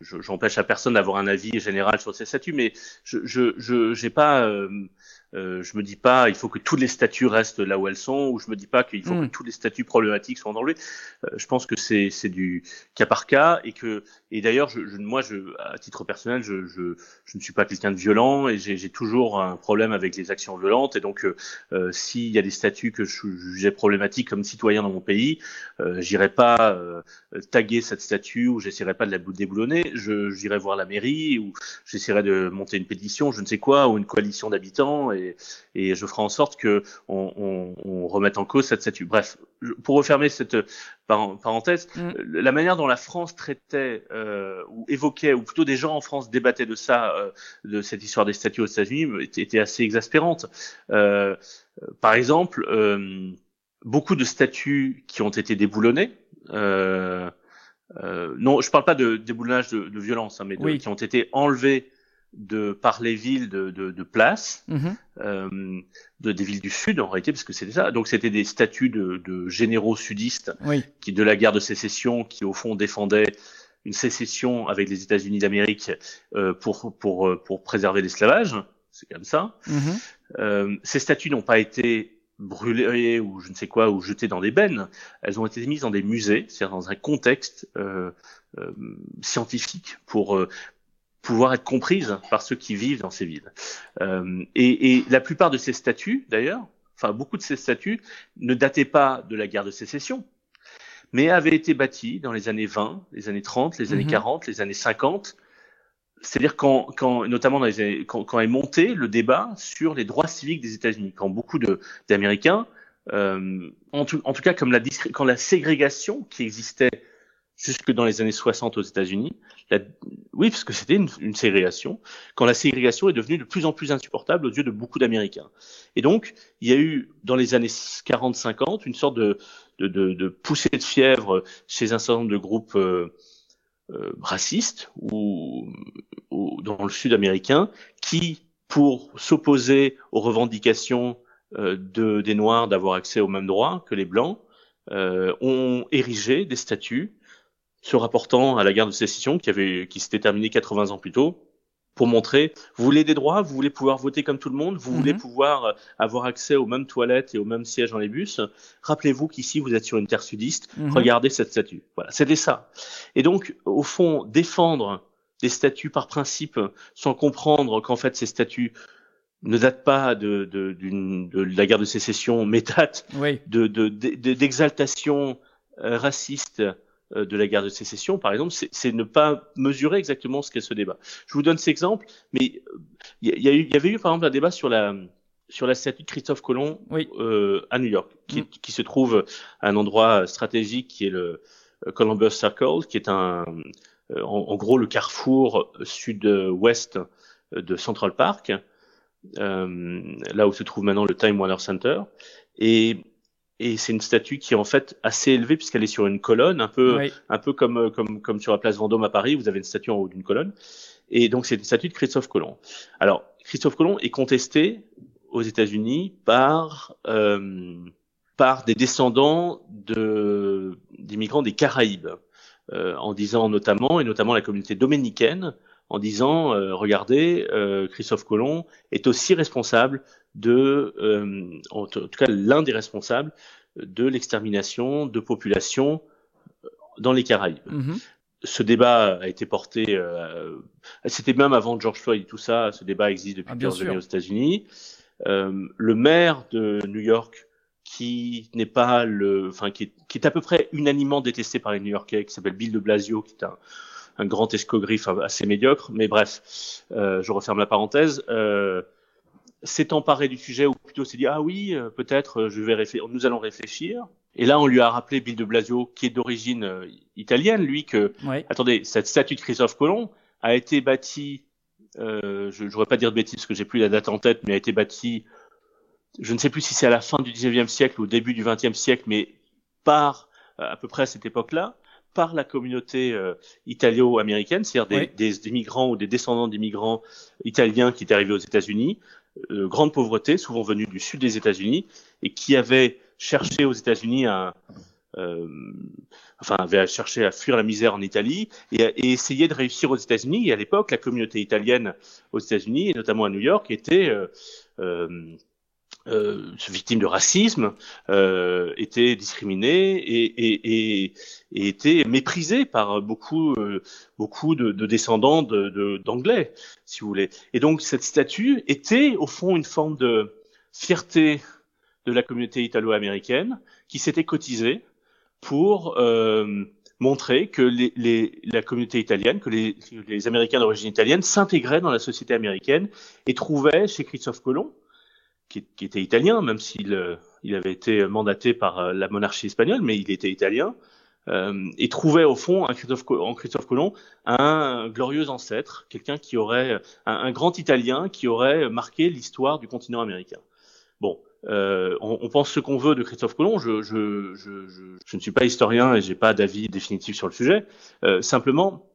J'empêche à personne d'avoir un avis général sur ces statues, mais je me dis pas il faut que toutes les statues restent là où elles sont, ou je me dis pas qu'il faut que toutes les statues problématiques soient enlevées. Je pense que c'est du cas par cas et d'ailleurs moi, à titre personnel, je ne suis pas quelqu'un de violent et j'ai toujours un problème avec les actions violentes et donc s'il y a des statues que je jugeais problématiques comme citoyen dans mon pays, j'irai pas taguer cette statue ou j'essaierai pas de la déboulonner, j'irai voir la mairie ou j'essaierai de monter une pétition, je ne sais quoi, ou une coalition d'habitants et je ferai en sorte que on remette en cause cette statue. Bref, pour refermer cette parenthèse, la manière dont la France traitait ou évoquait, ou plutôt des gens en France débattaient de ça, de cette histoire des statues aux États-Unis, était assez exaspérante. Par exemple, beaucoup de statues qui ont été déboulonnées, non, je parle pas de déboulonnage de violence, hein, mais qui ont été enlevées par les villes de place, des villes du Sud en réalité, parce que c'était ça. Donc c'était des statues de généraux sudistes qui, de la guerre de sécession, qui au fond défendaient une sécession avec les États-Unis d'Amérique pour préserver l'esclavage. C'est comme ça. Ces statues n'ont pas été brûlées ou je ne sais quoi, ou jetées dans des bennes. Elles ont été mises dans des musées, c'est-à-dire dans un contexte scientifique pour pouvoir être comprise par ceux qui vivent dans ces villes. Et la plupart de ces statues, d'ailleurs, enfin beaucoup de ces statues, ne dataient pas de la guerre de sécession, mais avaient été bâties dans les années 20, les années 30, les années 40, les années 50. C'est-à-dire notamment quand est monté le débat sur les droits civiques des États-Unis, quand beaucoup d'Américains, en tout cas quand la ségrégation qui existait jusque dans les années 60 aux États-Unis, parce que c'était une ségrégation, quand la ségrégation est devenue de plus en plus insupportable aux yeux de beaucoup d'Américains. Et donc, il y a eu, dans les années 40-50, une sorte de poussée de fièvre chez un certain nombre de groupes racistes ou dans le Sud américain, qui, pour s'opposer aux revendications des Noirs d'avoir accès aux mêmes droits que les Blancs, ont érigé des statues se rapportant à la guerre de sécession qui s'était terminée 80 ans plus tôt, pour montrer, vous voulez des droits, vous voulez pouvoir voter comme tout le monde, vous voulez pouvoir avoir accès aux mêmes toilettes et aux mêmes sièges dans les bus, rappelez-vous qu'ici vous êtes sur une terre sudiste, regardez cette statue. Voilà, c'était ça. Et donc, au fond, défendre des statues par principe, sans comprendre qu'en fait ces statues ne datent pas de la guerre de sécession, mais datent d'exaltation raciste, de la guerre de sécession, par exemple, c'est ne pas mesurer exactement ce qu'est ce débat. Je vous donne cet exemple, mais il y avait eu par exemple un débat sur la statue de Christophe Colomb à New York, qui se trouve à un endroit stratégique qui est le Columbus Circle, qui est en gros le carrefour sud-ouest de Central Park, là où se trouve maintenant le Time Warner Center, et c'est une statue qui est en fait assez élevée puisqu'elle est sur une colonne, un peu comme sur la place Vendôme à Paris, vous avez une statue en haut d'une colonne. Et donc c'est une statue de Christophe Colomb. Alors Christophe Colomb est contesté aux États-Unis par des descendants des migrants des Caraïbes, en disant notamment la communauté dominicaine, en disant regardez, Christophe Colomb est aussi responsable en tout cas l'un des responsables de l'extermination de populations dans les Caraïbes. Ce débat a été porté, c'était même avant George Floyd et tout ça, ce débat existe depuis plusieurs années aux États-Unis. Le maire de New York, qui est à peu près unanimement détesté par les New-Yorkais, qui s'appelle Bill de Blasio, qui est un grand escogriffe assez médiocre, mais bref, je referme la parenthèse, s'est emparé du sujet, ou plutôt s'est dit « Ah oui, peut-être, nous allons réfléchir ». Et là, on lui a rappelé, Bill de Blasio, qui est d'origine italienne, lui, que, attendez, cette statue de Christophe Colomb a été bâtie, je ne voudrais pas dire de bêtises parce que j'ai plus la date en tête, mais a été bâtie, je ne sais plus si c'est à la fin du 19e siècle ou au début du 20e siècle, mais à peu près à cette époque-là, par la communauté italo-américaine, c'est-à-dire des migrants ou des descendants d'immigrants italiens qui étaient arrivés aux États-Unis, grande pauvreté, souvent venus du sud des États-Unis, et qui avaient cherché aux États-Unis avait cherché à fuir la misère en Italie et essayer de réussir aux États-Unis. Et à l'époque, la communauté italienne aux États-Unis, et notamment à New York, était victime de racisme, était discriminée et était méprisée par beaucoup de descendants d'anglais, si vous voulez. Et donc cette statue était au fond une forme de fierté de la communauté italo-américaine qui s'était cotisée pour montrer que la communauté italienne, que les Américains d'origine italienne s'intégraient dans la société américaine et trouvaient chez Christophe Colomb, qui était italien, même s'il avait été mandaté par la monarchie espagnole, mais il était italien, et trouvait au fond en Christophe Colomb un glorieux ancêtre, quelqu'un qui aurait un grand Italien qui aurait marqué l'histoire du continent américain. Bon. On pense ce qu'on veut de Christophe Colomb. Je ne suis pas historien et j'ai pas d'avis définitif sur le sujet. Simplement,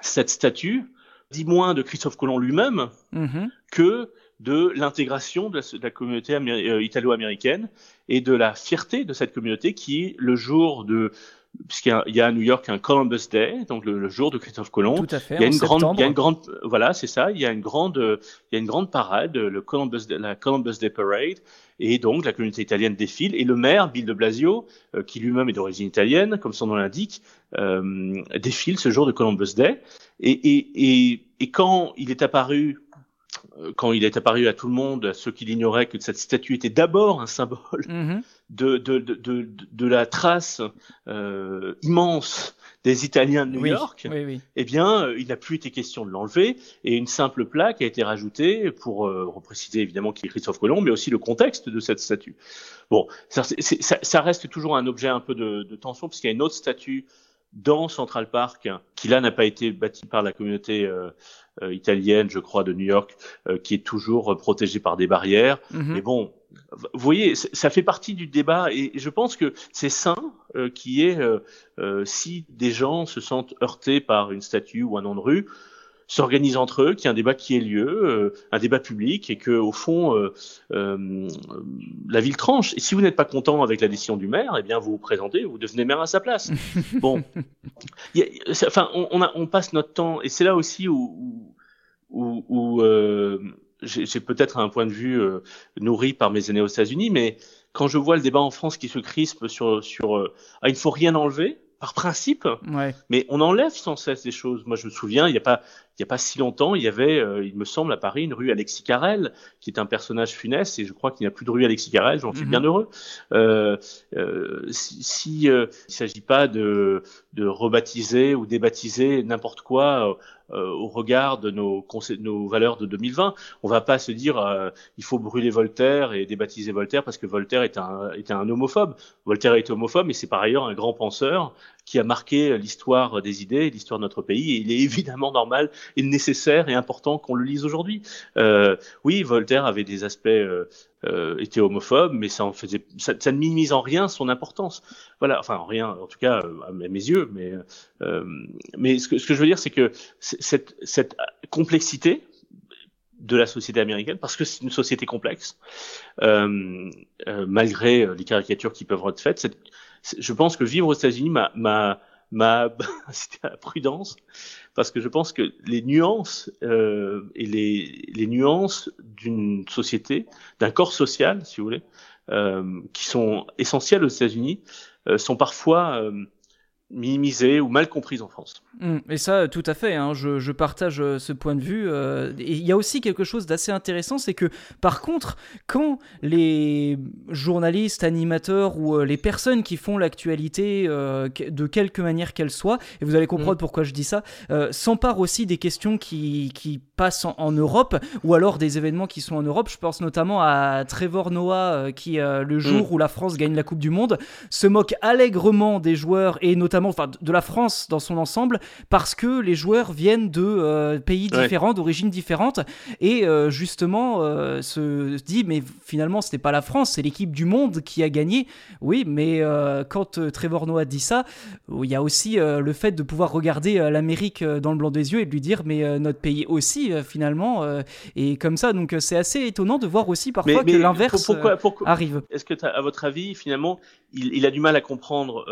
cette statue dit moins de Christophe Colomb lui-même que de l'intégration de la communauté italo-américaine et de la fierté de cette communauté qui, le jour de, puisqu'il y a à New York un Columbus Day, donc le jour de Christophe Colomb. Tout à fait, il y a une grande parade, la Columbus Day Parade, et donc la communauté italienne défile, et le maire, Bill de Blasio, qui lui-même est d'origine italienne, comme son nom l'indique, défile ce jour de Columbus Day, et quand il est apparu à tout le monde, à ceux qui l'ignoraient, que cette statue était d'abord un symbole de la trace immense des Italiens de New York, eh bien, il n'a plus été question de l'enlever, et une simple plaque a été rajoutée pour repréciser évidemment qui est Christophe Colomb, mais aussi le contexte de cette statue. Bon, ça reste toujours un objet un peu de tension, puisqu'il y a une autre statue dans Central Park, qui là n'a pas été bâti par la communauté italienne, je crois, de New York, qui est toujours protégée par des barrières. Mais bon, vous voyez, ça fait partie du débat, et je pense que c'est sain qu'il y ait, si des gens se sentent heurtés par une statue ou un nom de rue, s'organisent entre eux, qu'il y a un débat qui ait lieu, un débat public, et que au fond, la ville tranche. Et si vous n'êtes pas content avec la décision du maire, eh bien vous vous présentez, vous devenez maire à sa place. Bon, on passe notre temps, et c'est là aussi où j'ai peut-être un point de vue nourri par mes années aux États-Unis, mais quand je vois le débat en France qui se crispe sur il ne faut rien enlever. Par principe, mais on enlève sans cesse des choses. Moi, je me souviens, il y a pas si longtemps, il y avait, il me semble, à Paris, une rue Alexis Carrel, qui est un personnage funeste, et je crois qu'il n'y a plus de rue Alexis Carrel. J'en suis bien heureux. Il s'agit pas de rebaptiser ou débaptiser n'importe quoi au regard de nos valeurs de 2020, on va pas se dire il faut brûler Voltaire et débaptiser Voltaire parce que Voltaire était un homophobe. Voltaire était homophobe, mais c'est par ailleurs un grand penseur qui a marqué l'histoire des idées, l'histoire de notre pays, et il est évidemment normal et nécessaire et important qu'on le lise aujourd'hui. Oui, Voltaire avait des aspects était homophobe, mais ça ne minimise en rien son importance. Voilà, enfin en rien, en tout cas à mes yeux. Mais ce que je veux dire, c'est que cette complexité de la société américaine, parce que c'est une société complexe, malgré les caricatures qui peuvent être faites, je pense que vivre aux États-Unis m'a incité à la prudence, parce que je pense que les nuances et les nuances d'une société, d'un corps social, si vous voulez, qui sont essentielles aux États-Unis, sont parfois minimisée ou mal comprise en France. Et ça, tout à fait, hein, je partage ce point de vue. Et il y a aussi quelque chose d'assez intéressant, c'est que par contre, quand les journalistes, animateurs ou les personnes qui font l'actualité, de quelque manière qu'elle soit, et vous allez comprendre pourquoi je dis ça, s'emparent aussi des questions qui passent en Europe, ou alors des événements qui sont en Europe. Je pense notamment à Trevor Noah, qui, le jour où la France gagne la Coupe du Monde, se moque allègrement des joueurs, et notamment de la France dans son ensemble, parce que les joueurs viennent de pays différents, d'origines différentes, et justement se dit, mais finalement c'était pas la France, c'est l'équipe du monde qui a gagné. Oui, mais quand Trevor Noah dit ça, il y a aussi le fait de pouvoir regarder l'Amérique dans le blanc des yeux et de lui dire, mais notre pays aussi, finalement, et comme ça. Donc c'est assez étonnant de voir aussi parfois que l'inverse pourquoi arrive. Est-ce que, à votre avis, finalement, il a du mal à comprendre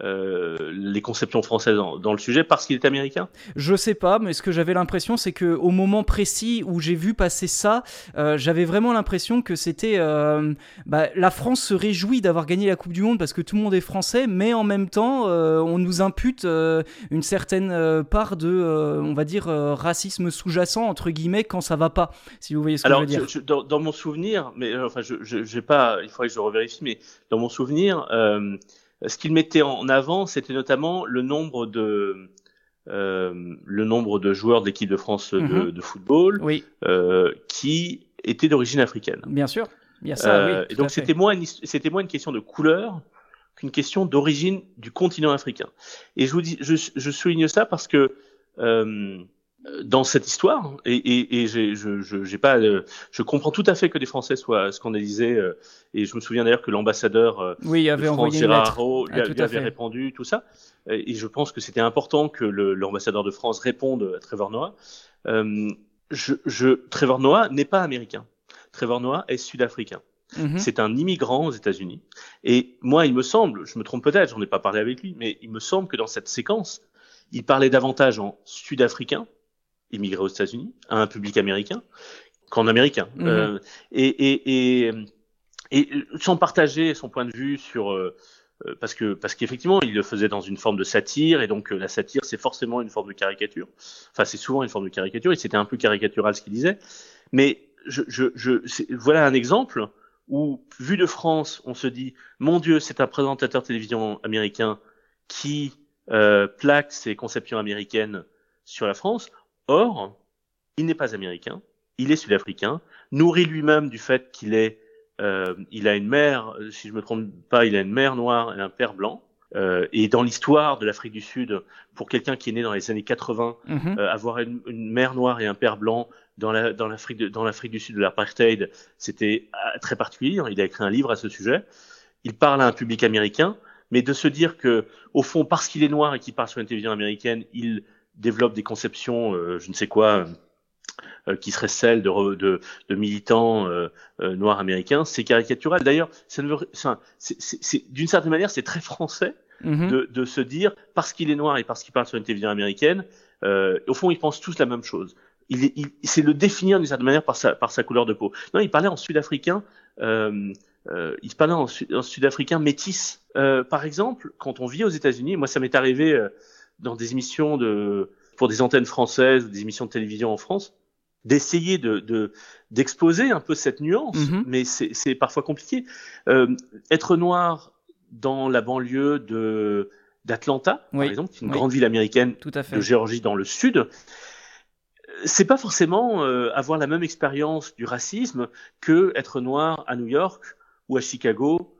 les conceptions françaises dans le sujet parce qu'il est américain? Je sais pas, mais ce que j'avais l'impression, c'est que au moment précis où j'ai vu passer ça, j'avais vraiment l'impression que c'était la France se réjouit d'avoir gagné la Coupe du Monde parce que tout le monde est français, mais en même temps on nous impute une certaine part de on va dire racisme sous-jacent entre guillemets quand ça va pas, si vous voyez ce que je veux dire. Dans mon souvenir, mais enfin je j'ai pas, il faudrait que je revérifie, mais dans mon souvenir ce qu'il mettait en avant, c'était notamment le nombre de joueurs de l'équipe de France de football qui étaient d'origine africaine. Bien sûr, il y a ça. Et donc c'était moins une question de couleur qu'une question d'origine du continent africain. Et je souligne ça parce que dans cette histoire, et j'ai pas, je comprends tout à fait que les Français soient scandalisés, et je me souviens d'ailleurs que l'ambassadeur de France, Gérard Haro, lui avait répondu tout ça, et je pense que c'était important que l'ambassadeur de France réponde à Trevor Noah. Trevor Noah n'est pas américain. Trevor Noah est sud-africain. C'est un immigrant aux États-Unis. Et moi, il me semble, je me trompe peut-être, j'en ai pas parlé avec lui, mais il me semble que dans cette séquence, il parlait davantage en sud-africain, immigré aux États-Unis, à un public américain, qu'en américain. Et sans partager son point de vue sur parce qu'effectivement il le faisait dans une forme de satire, et donc la satire c'est forcément une forme de caricature. Enfin c'est souvent une forme de caricature, et c'était un peu caricatural ce qu'il disait. Mais voilà un exemple où, vu de France, on se dit mon Dieu, c'est un présentateur télévision américain qui plaque ses conceptions américaines sur la France. Or, il n'est pas américain, il est sud-africain, nourri lui-même du fait qu'il est, il a une mère, si je me trompe pas, il a une mère noire et un père blanc. Et dans l'histoire de l'Afrique du Sud, pour quelqu'un qui est né dans les années 80, avoir une mère noire et un père blanc dans l'Afrique du Sud de l'apartheid, c'était très particulier. Il a écrit un livre à ce sujet. Il parle à un public américain, mais de se dire que, au fond, parce qu'il est noir et qu'il parle sur une télévision américaine, il développe des conceptions, je ne sais quoi, qui seraient celles de militants noirs américains, c'est caricatural. D'ailleurs, d'une certaine manière, c'est très français de se dire, parce qu'il est noir et parce qu'il parle sur une télévision américaine, au fond, ils pensent tous la même chose. C'est le définir d'une certaine manière par sa couleur de peau. Non, il parlait en sud-africain, sud-africain métis. Par exemple, quand on vit aux États-Unis, moi, ça m'est arrivé dans des émissions pour des antennes françaises ou des émissions de télévision en France, d'essayer d'exposer un peu cette nuance, mais c'est parfois compliqué. Être noir dans la banlieue d'Atlanta, par exemple, qui est une grande ville américaine de Géorgie dans le sud, c'est pas forcément avoir la même expérience du racisme que être noir à New York ou à Chicago,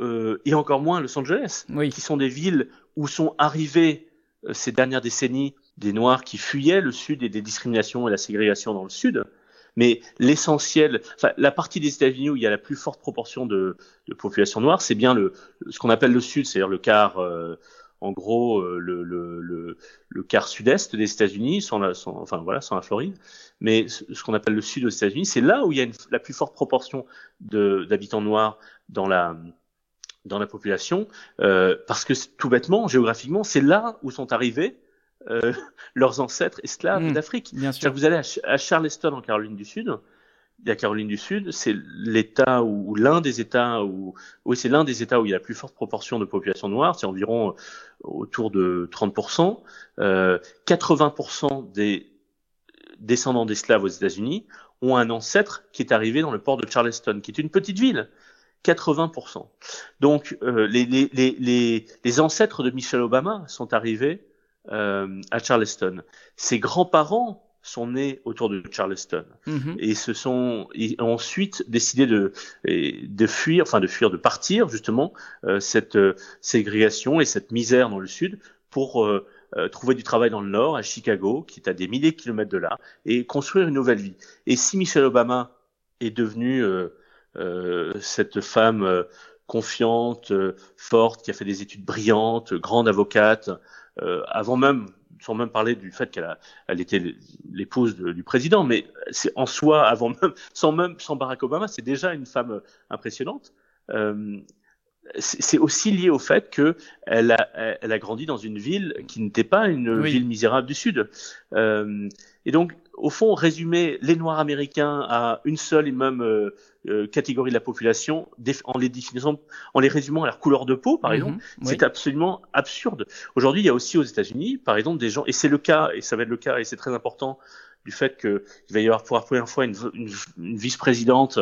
et encore moins à Los Angeles, qui sont des villes où sont arrivés ces dernières décennies des Noirs qui fuyaient le Sud et des discriminations et la ségrégation dans le Sud. Mais l'essentiel, enfin, la partie des États-Unis où il y a la plus forte proportion de population noire, c'est bien ce qu'on appelle le Sud, c'est-à-dire le quart, en gros, le quart sud-est des États-Unis, sans la Floride. Mais ce qu'on appelle le Sud aux États-Unis, c'est là où il y a la plus forte proportion d'habitants noirs dans la population, parce que tout bêtement, géographiquement, c'est là où sont arrivés leurs ancêtres esclaves d'Afrique. Bien sûr. Vous allez à Charleston en Caroline du Sud, la Caroline du Sud, c'est l'État ou l'un des États où, oui, c'est l'un des États où il y a la plus forte proportion de population noire, c'est environ autour de 30%. 80% des descendants d'esclaves aux États-Unis ont un ancêtre qui est arrivé dans le port de Charleston, qui est une petite ville. 80%. Donc, les ancêtres de Michelle Obama sont arrivés à Charleston. Ses grands-parents sont nés autour de Charleston et se sont ont ensuite décidé de partir justement cette ségrégation et cette misère dans le sud pour trouver du travail dans le nord à Chicago, qui est à des milliers de kilomètres de là, et construire une nouvelle vie. Et si Michelle Obama est devenue cette femme confiante, forte, qui a fait des études brillantes, grande avocate, avant même, sans même parler du fait qu'elle était l'épouse du président, mais c'est en soi, avant même, sans Barack Obama, c'est déjà une femme impressionnante. C'est aussi lié au fait que elle a grandi dans une ville qui n'était pas une ville misérable du Sud. Et donc, au fond, résumer les Noirs américains à une seule et même catégorie de la population en les résumant à leur couleur de peau, par exemple, c'est absolument absurde. Aujourd'hui, il y a aussi aux États-Unis, par exemple, des gens, et c'est le cas, et ça va être le cas, et c'est très important, du fait qu'il va y avoir pour la première fois une vice-présidente,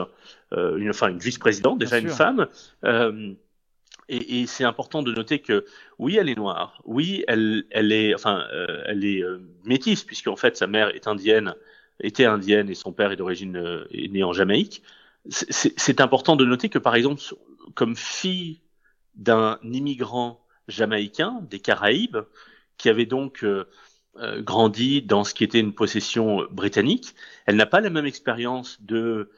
une vice-présidente, déjà une femme. Et c'est important de noter que oui, elle est noire, oui, elle est métisse, puisqu'en fait sa mère était indienne et son père est d'origine est né en Jamaïque. C'est important de noter que, par exemple, comme fille d'un immigrant jamaïcain des Caraïbes qui avait donc grandi dans ce qui était une possession britannique, elle n'a pas la même expérience de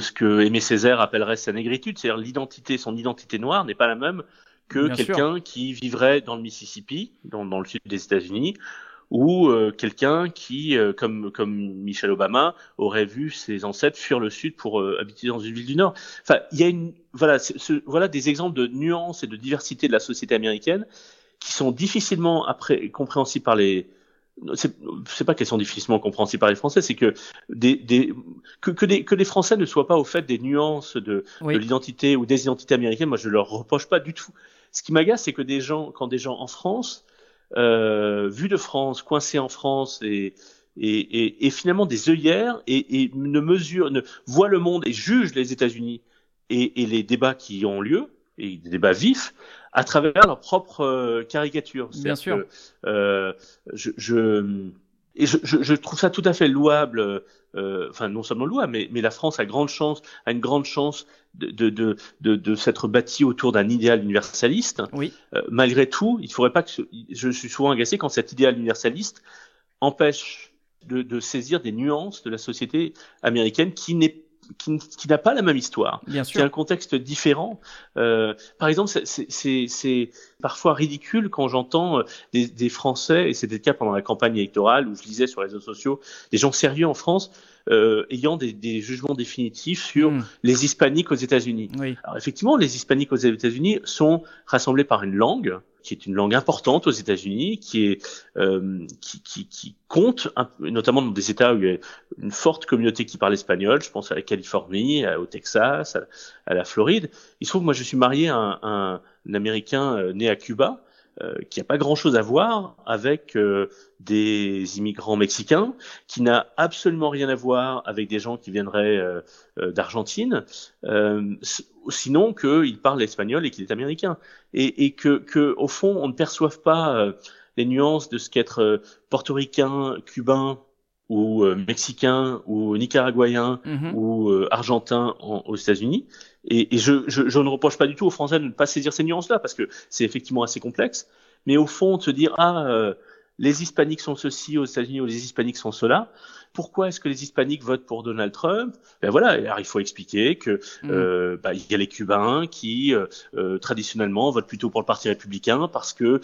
ce que Aimé Césaire appellerait sa négritude, c'est-à-dire son identité noire n'est pas la même que quelqu'un qui vivrait dans le Mississippi, dans le sud des États-Unis, ou quelqu'un qui, comme Michelle Obama, aurait vu ses ancêtres fuir le sud pour habiter dans une ville du nord. Enfin, il y a des exemples de nuances et de diversité de la société américaine qui sont difficilement compréhensibles par les... C'est pas qu'elles sont difficilement compréhensibles par les Français, c'est que les Français ne soient pas au fait des nuances de l'identité ou des identités américaines. Moi, je leur reproche pas du tout. Ce qui m'agace, c'est que quand des gens en France, vus de France, coincés en France et finalement des œillères et voient le monde et jugent les États-Unis et les débats qui y ont lieu, et des débats vifs, à travers leur propre caricature. Bien sûr. Je trouve ça tout à fait louable. Non seulement louable, mais la France a une grande chance de s'être bâtie autour d'un idéal universaliste. Oui. Malgré tout, il faudrait pas que je suis souvent agacé quand cet idéal universaliste empêche de saisir des nuances de la société américaine qui n'a pas la même histoire, qui a un contexte différent. Par exemple, c'est parfois ridicule quand j'entends des Français, et c'était le cas pendant la campagne électorale où je lisais sur les réseaux sociaux, des gens sérieux en France ayant des jugements définitifs sur les Hispaniques aux États-Unis. Oui. Alors effectivement, les Hispaniques aux États-Unis sont rassemblés par une langue qui est une langue importante aux États-Unis, qui compte, notamment dans des États où il y a une forte communauté qui parle espagnol. Je pense à la Californie, au Texas, à la Floride. Il se trouve que moi, je suis marié à un Américain né à Cuba, qui n'a pas grand-chose à voir avec des immigrants mexicains, qui n'a absolument rien à voir avec des gens qui viendraient d'Argentine, sinon qu'il parle espagnol et qu'il est américain. Et que au fond, on ne perçoive pas les nuances de ce qu'être portoricain, cubain, ou mexicain, ou nicaraguayen, ou argentin aux États-Unis. Et je ne reproche pas du tout aux Français de ne pas saisir ces nuances-là, parce que c'est effectivement assez complexe. Mais au fond, de se dire, les Hispaniques sont ceci aux États-Unis ou les Hispaniques sont cela. Pourquoi est-ce que les Hispaniques votent pour Donald Trump ? Ben voilà, alors il faut expliquer que y a les Cubains qui traditionnellement votent plutôt pour le Parti républicain parce que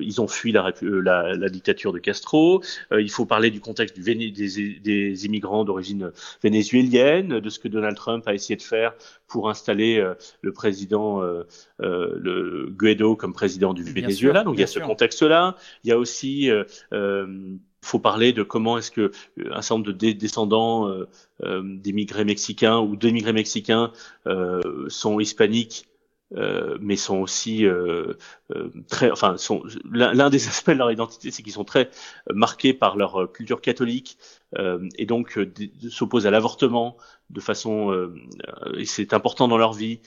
ils ont fui la dictature de Castro. Il faut parler du contexte des immigrants d'origine vénézuélienne, de ce que Donald Trump a essayé de faire pour installer le président le Guaido comme président du Venezuela. Donc il y a ce contexte-là. Il y a aussi faut parler de comment est-ce que un certain nombre de descendants d'émigrés mexicains ou d'émigrés mexicains sont hispaniques, mais sont aussi très, enfin, sont l'un des aspects de leur identité, c'est qu'ils sont très marqués par leur culture catholique et donc s'opposent à l'avortement de façon, et c'est important dans leur vie,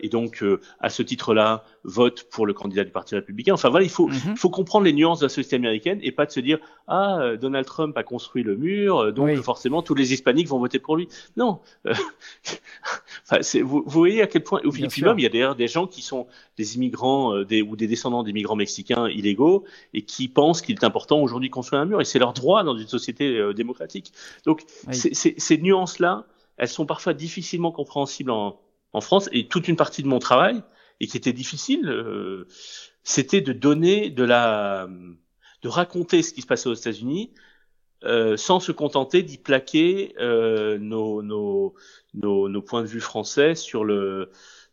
et donc à ce titre-là, votent pour le candidat du Parti républicain. Enfin voilà, il faut comprendre les nuances de la société américaine et pas de se dire ah, Donald Trump a construit le mur, donc forcément tous les Hispaniques vont voter pour lui. Non. Enfin, vous voyez à quel point. Et puis même, il y a d'ailleurs des gens qui sont des immigrants ou des descendants d'immigrants mexicains illégaux et qui pensent qu'il est important aujourd'hui de construire un mur, et c'est leur droit dans une société démocratique. Donc ces nuances-là, elles sont parfois difficilement compréhensibles en France, et toute une partie de mon travail, et qui était difficile, c'était de donner de raconter ce qui se passait aux États-Unis, sans se contenter d'y plaquer nos points de vue français sur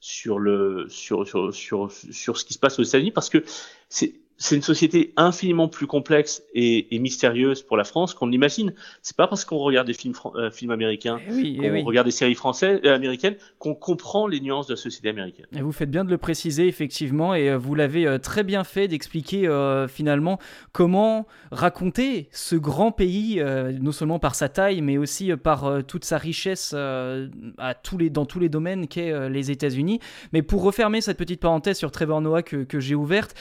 ce qui se passe aux États-Unis, parce que c'est une société infiniment plus complexe et mystérieuse pour la France qu'on l'imagine. C'est pas parce qu'on regarde des films américains, qu'on regarde des séries françaises, américaines, qu'on comprend les nuances de la société américaine. Et vous faites bien de le préciser, effectivement, et vous l'avez très bien fait d'expliquer finalement comment raconter ce grand pays, non seulement par sa taille, mais aussi par toute sa richesse dans tous les domaines qu'est les États-Unis. Mais pour refermer cette petite parenthèse sur Trevor Noah que j'ai ouverte,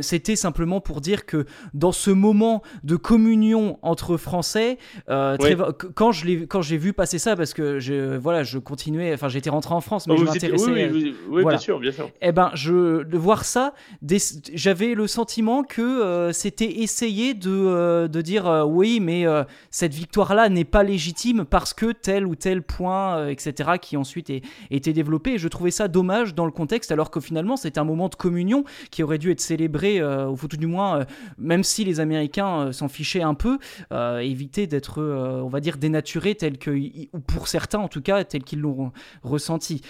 c'était simplement pour dire que dans ce moment de communion entre Français, quand j'ai vu passer ça, parce que je continuais, enfin j'étais rentré en France, mais je m'intéressais. Bien sûr. Eh ben, de voir ça, j'avais le sentiment que c'était essayer de dire oui, mais cette victoire-là n'est pas légitime parce que tel ou tel point, etc., qui ensuite était développé. Et je trouvais ça dommage dans le contexte, alors que finalement c'était un moment de communion qui aurait dû être célébré. Ou tout du moins, même si les Américains s'en fichaient un peu, éviter d'être, on va dire, dénaturés, tels que, ou pour certains en tout cas, tels qu'ils l'ont ressenti.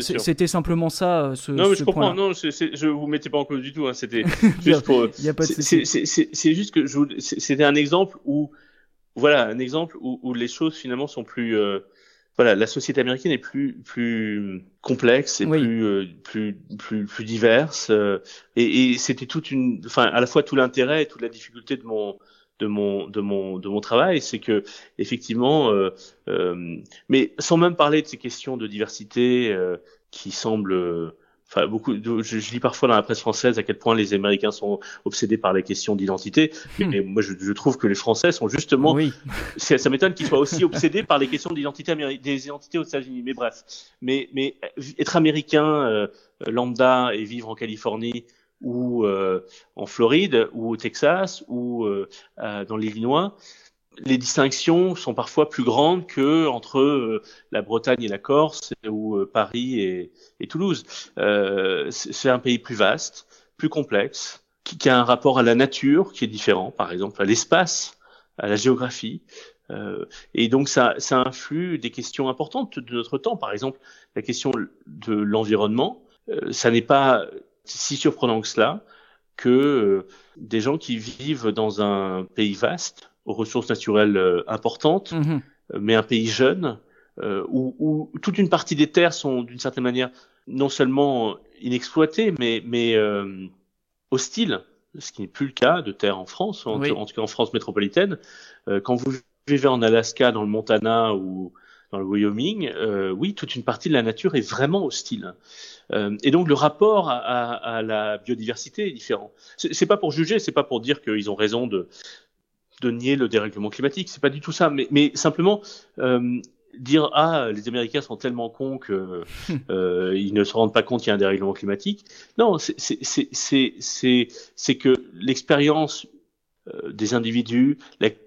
C'était simplement ça. Je comprends. Non, je vous mettais pas en cause du tout. Hein, c'était juste pour. Il y a pas de souci. C'est juste que c'était un exemple où les choses finalement sont plus. La société américaine est plus complexe et plus diverse, et c'était à la fois tout l'intérêt et toute la difficulté de mon travail, c'est que effectivement, mais sans même parler de ces questions de diversité qui semblent. Enfin, je lis parfois dans la presse française à quel point les Américains sont obsédés par les questions d'identité. Mais moi, je trouve que les Français sont justement. Oui. Ça m'étonne qu'ils soient aussi obsédés par les questions d'identité des identités aux États-Unis. Mais bref. Mais être américain lambda et vivre en Californie ou en Floride ou au Texas ou dans l'Illinois. Les distinctions sont parfois plus grandes que entre la Bretagne et la Corse ou Paris et Toulouse. C'est un pays plus vaste, plus complexe, qui a un rapport à la nature qui est différent, par exemple à l'espace, à la géographie. Et donc ça influe des questions importantes de notre temps. Par exemple, la question de l'environnement, ça n'est pas si surprenant que cela que des gens qui vivent dans un pays vaste aux ressources naturelles importantes, mais un pays jeune, où toute une partie des terres sont d'une certaine manière non seulement inexploitées, mais hostiles, ce qui n'est plus le cas de terres en France, en tout cas en France métropolitaine. Quand vous vivez en Alaska, dans le Montana ou dans le Wyoming, toute une partie de la nature est vraiment hostile. Et donc le rapport à la biodiversité est différent. C'est pas pour juger, c'est pas pour dire qu'ils ont raison de nier le dérèglement climatique, c'est pas du tout ça, mais simplement dire les Américains sont tellement cons que ils ne se rendent pas compte qu'il y a un dérèglement climatique. Non, c'est que l'expérience des individus,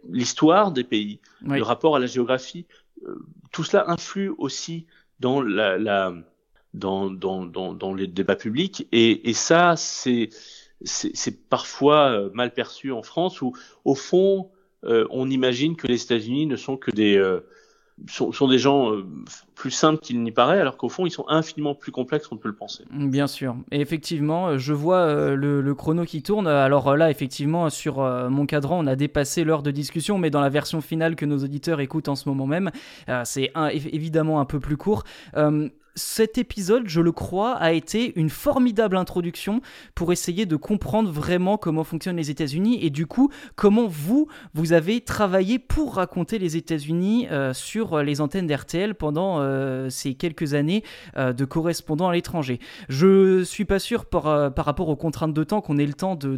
l'histoire des pays, le rapport à la géographie, tout cela influe aussi dans dans les débats publics, et ça c'est parfois mal perçu en France, où au fond on imagine que les États-Unis ne sont que sont des gens plus simples qu'il n'y paraît, alors qu'au fond, ils sont infiniment plus complexes qu'on ne peut le penser. Bien sûr. Et effectivement, je vois le chrono qui tourne. Alors là, effectivement, sur mon cadran, on a dépassé l'heure de discussion, mais dans la version finale que nos auditeurs écoutent en ce moment même, c'est évidemment un peu plus court. Cet épisode, je le crois, a été une formidable introduction pour essayer de comprendre vraiment comment fonctionnent les États-Unis et du coup, comment vous avez travaillé pour raconter les États-Unis sur les antennes d'RTL pendant ces quelques années de correspondants à l'étranger. Je suis pas sûr par rapport aux contraintes de temps qu'on ait le temps de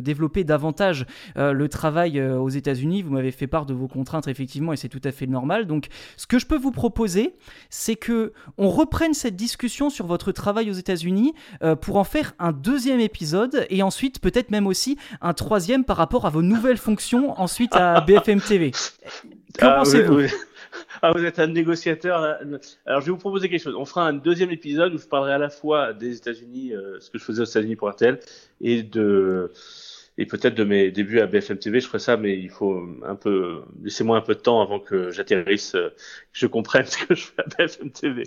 développer davantage le travail aux États-Unis. Vous m'avez fait part de vos contraintes, effectivement, et c'est tout à fait normal. Donc, ce que je peux vous proposer, c'est que on reprenne cette discussion sur votre travail aux États-Unis pour en faire un deuxième épisode et ensuite peut-être même aussi un troisième par rapport à vos nouvelles fonctions ensuite à BFM TV. Qu'en pensez-vous ? Vous êtes un négociateur. Là. Alors, je vais vous proposer quelque chose. On fera un deuxième épisode où je parlerai à la fois des États-Unis, ce que je faisais aux États-Unis pour RTL, et peut-être de mes débuts à BFM TV. Je ferai ça, mais il faut laissez-moi un peu de temps avant que j'atterrisse, que je comprenne ce que je fais à BFM TV.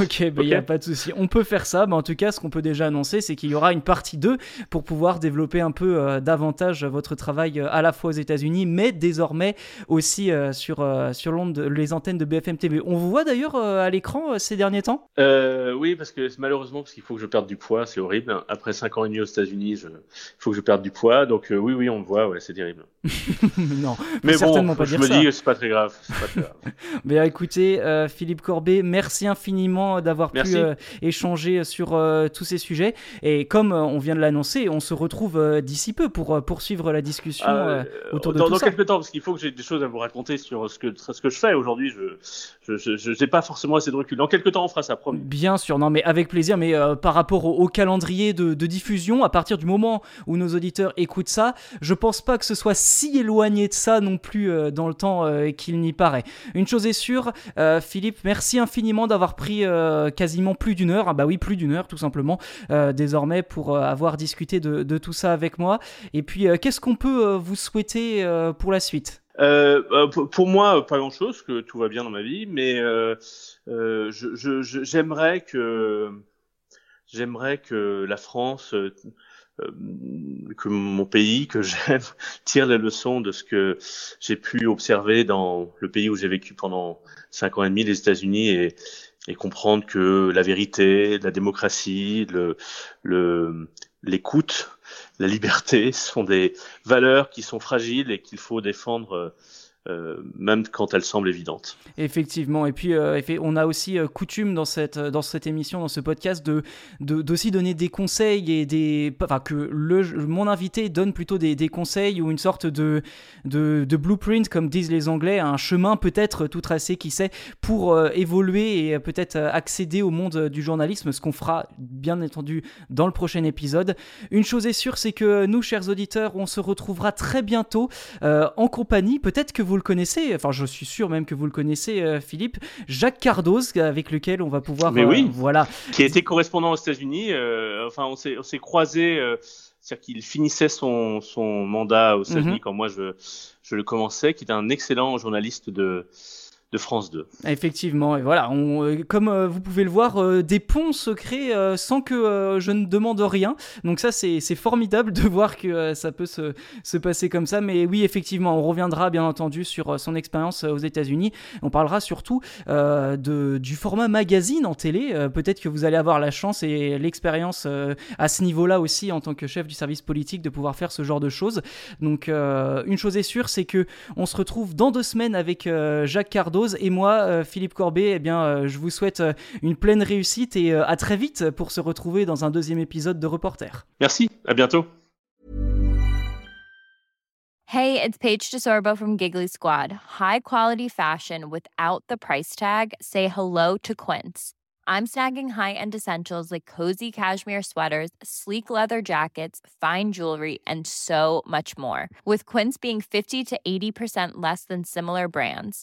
Ok, il n'y a pas de souci. On peut faire ça. En tout cas, ce qu'on peut déjà annoncer, c'est qu'il y aura une partie 2 pour pouvoir développer un peu davantage votre travail à la fois aux États-Unis, mais désormais aussi sur l'onde, les antennes de BFM TV. On vous voit d'ailleurs à l'écran ces derniers temps ? Oui, parce que malheureusement, parce qu'il faut que je perde du poids, c'est horrible. Après 5 ans et demi aux États-Unis, il faut que je perde du poids. Donc oui, on me voit, ouais, c'est terrible. Non, mais bon, pas je dire me ça. Dis que c'est pas très grave. C'est pas très grave. Mais écoutez, Philippe Corbé, merci infiniment d'avoir pu échanger sur tous ces sujets. Et comme on vient de l'annoncer, on se retrouve d'ici peu pour poursuivre la discussion autour de tout ça. Dans quelques temps, parce qu'il faut que j'ai des choses à vous raconter sur ce que je fais aujourd'hui. Je n'ai pas forcément assez de recul. Dans quelques temps, on fera ça, promis. Bien sûr, non, mais avec plaisir. Mais par rapport au calendrier de diffusion, à partir du moment où nos auditeurs écoutent de ça, je pense pas que ce soit si éloigné de ça non plus dans le temps qu'il n'y paraît. Une chose est sûre, Philippe, merci infiniment d'avoir pris quasiment plus d'une heure, plus d'une heure tout simplement, désormais pour avoir discuté de tout ça avec moi. Et puis, qu'est-ce qu'on peut vous souhaiter pour la suite ? Pour moi, pas grand-chose, que tout va bien dans ma vie, mais j'aimerais que la France... que mon pays, que j'aime, tire les leçons de ce que j'ai pu observer dans le pays où j'ai vécu pendant 5 ans et demi, les États-Unis, et comprendre que la vérité, la démocratie, l'écoute, la liberté sont des valeurs qui sont fragiles et qu'il faut défendre même quand elle semble évidente. Effectivement, et puis on a aussi coutume dans cette émission, dans ce podcast, d'aussi donner des conseils et que mon invité donne plutôt des conseils ou une sorte de blueprint, comme disent les Anglais, un chemin peut-être tout tracé, qui sait, pour évoluer et peut-être accéder au monde du journalisme, ce qu'on fera bien entendu dans le prochain épisode. Une chose est sûre, c'est que nous, chers auditeurs, on se retrouvera très bientôt en compagnie, peut-être que vous le connaissez, je suis sûr même que vous le connaissez, Philippe, Jacques Cardoz, avec lequel on va pouvoir... Mais oui, qui a été correspondant aux États-Unis, on s'est croisés, c'est-à-dire qu'il finissait son mandat aux États-Unis quand moi je le commençais, qui était un excellent journaliste de France 2. Effectivement, et voilà, comme vous pouvez le voir, des ponts se créent sans que je ne demande rien. Donc ça, c'est formidable de voir que ça peut se passer comme ça. Mais oui, effectivement, on reviendra bien entendu sur son expérience aux États-Unis. On parlera surtout du format magazine en télé. Peut-être que vous allez avoir la chance et l'expérience à ce niveau-là aussi, en tant que chef du service politique, de pouvoir faire ce genre de choses. Donc une chose est sûre, c'est que on se retrouve dans 2 semaines avec Jacques Cardo. Et moi, Philippe Corbé, je vous souhaite une pleine réussite et à très vite pour se retrouver dans un deuxième épisode de Reporter. Merci, à bientôt. Hey, it's Paige DeSorbo from Giggly Squad. High quality fashion without the price tag. Say hello to Quince. I'm snagging high-end essentials like cozy cashmere sweaters, sleek leather jackets, fine jewelry, and so much more. With Quince being 50 to 80% less than similar brands.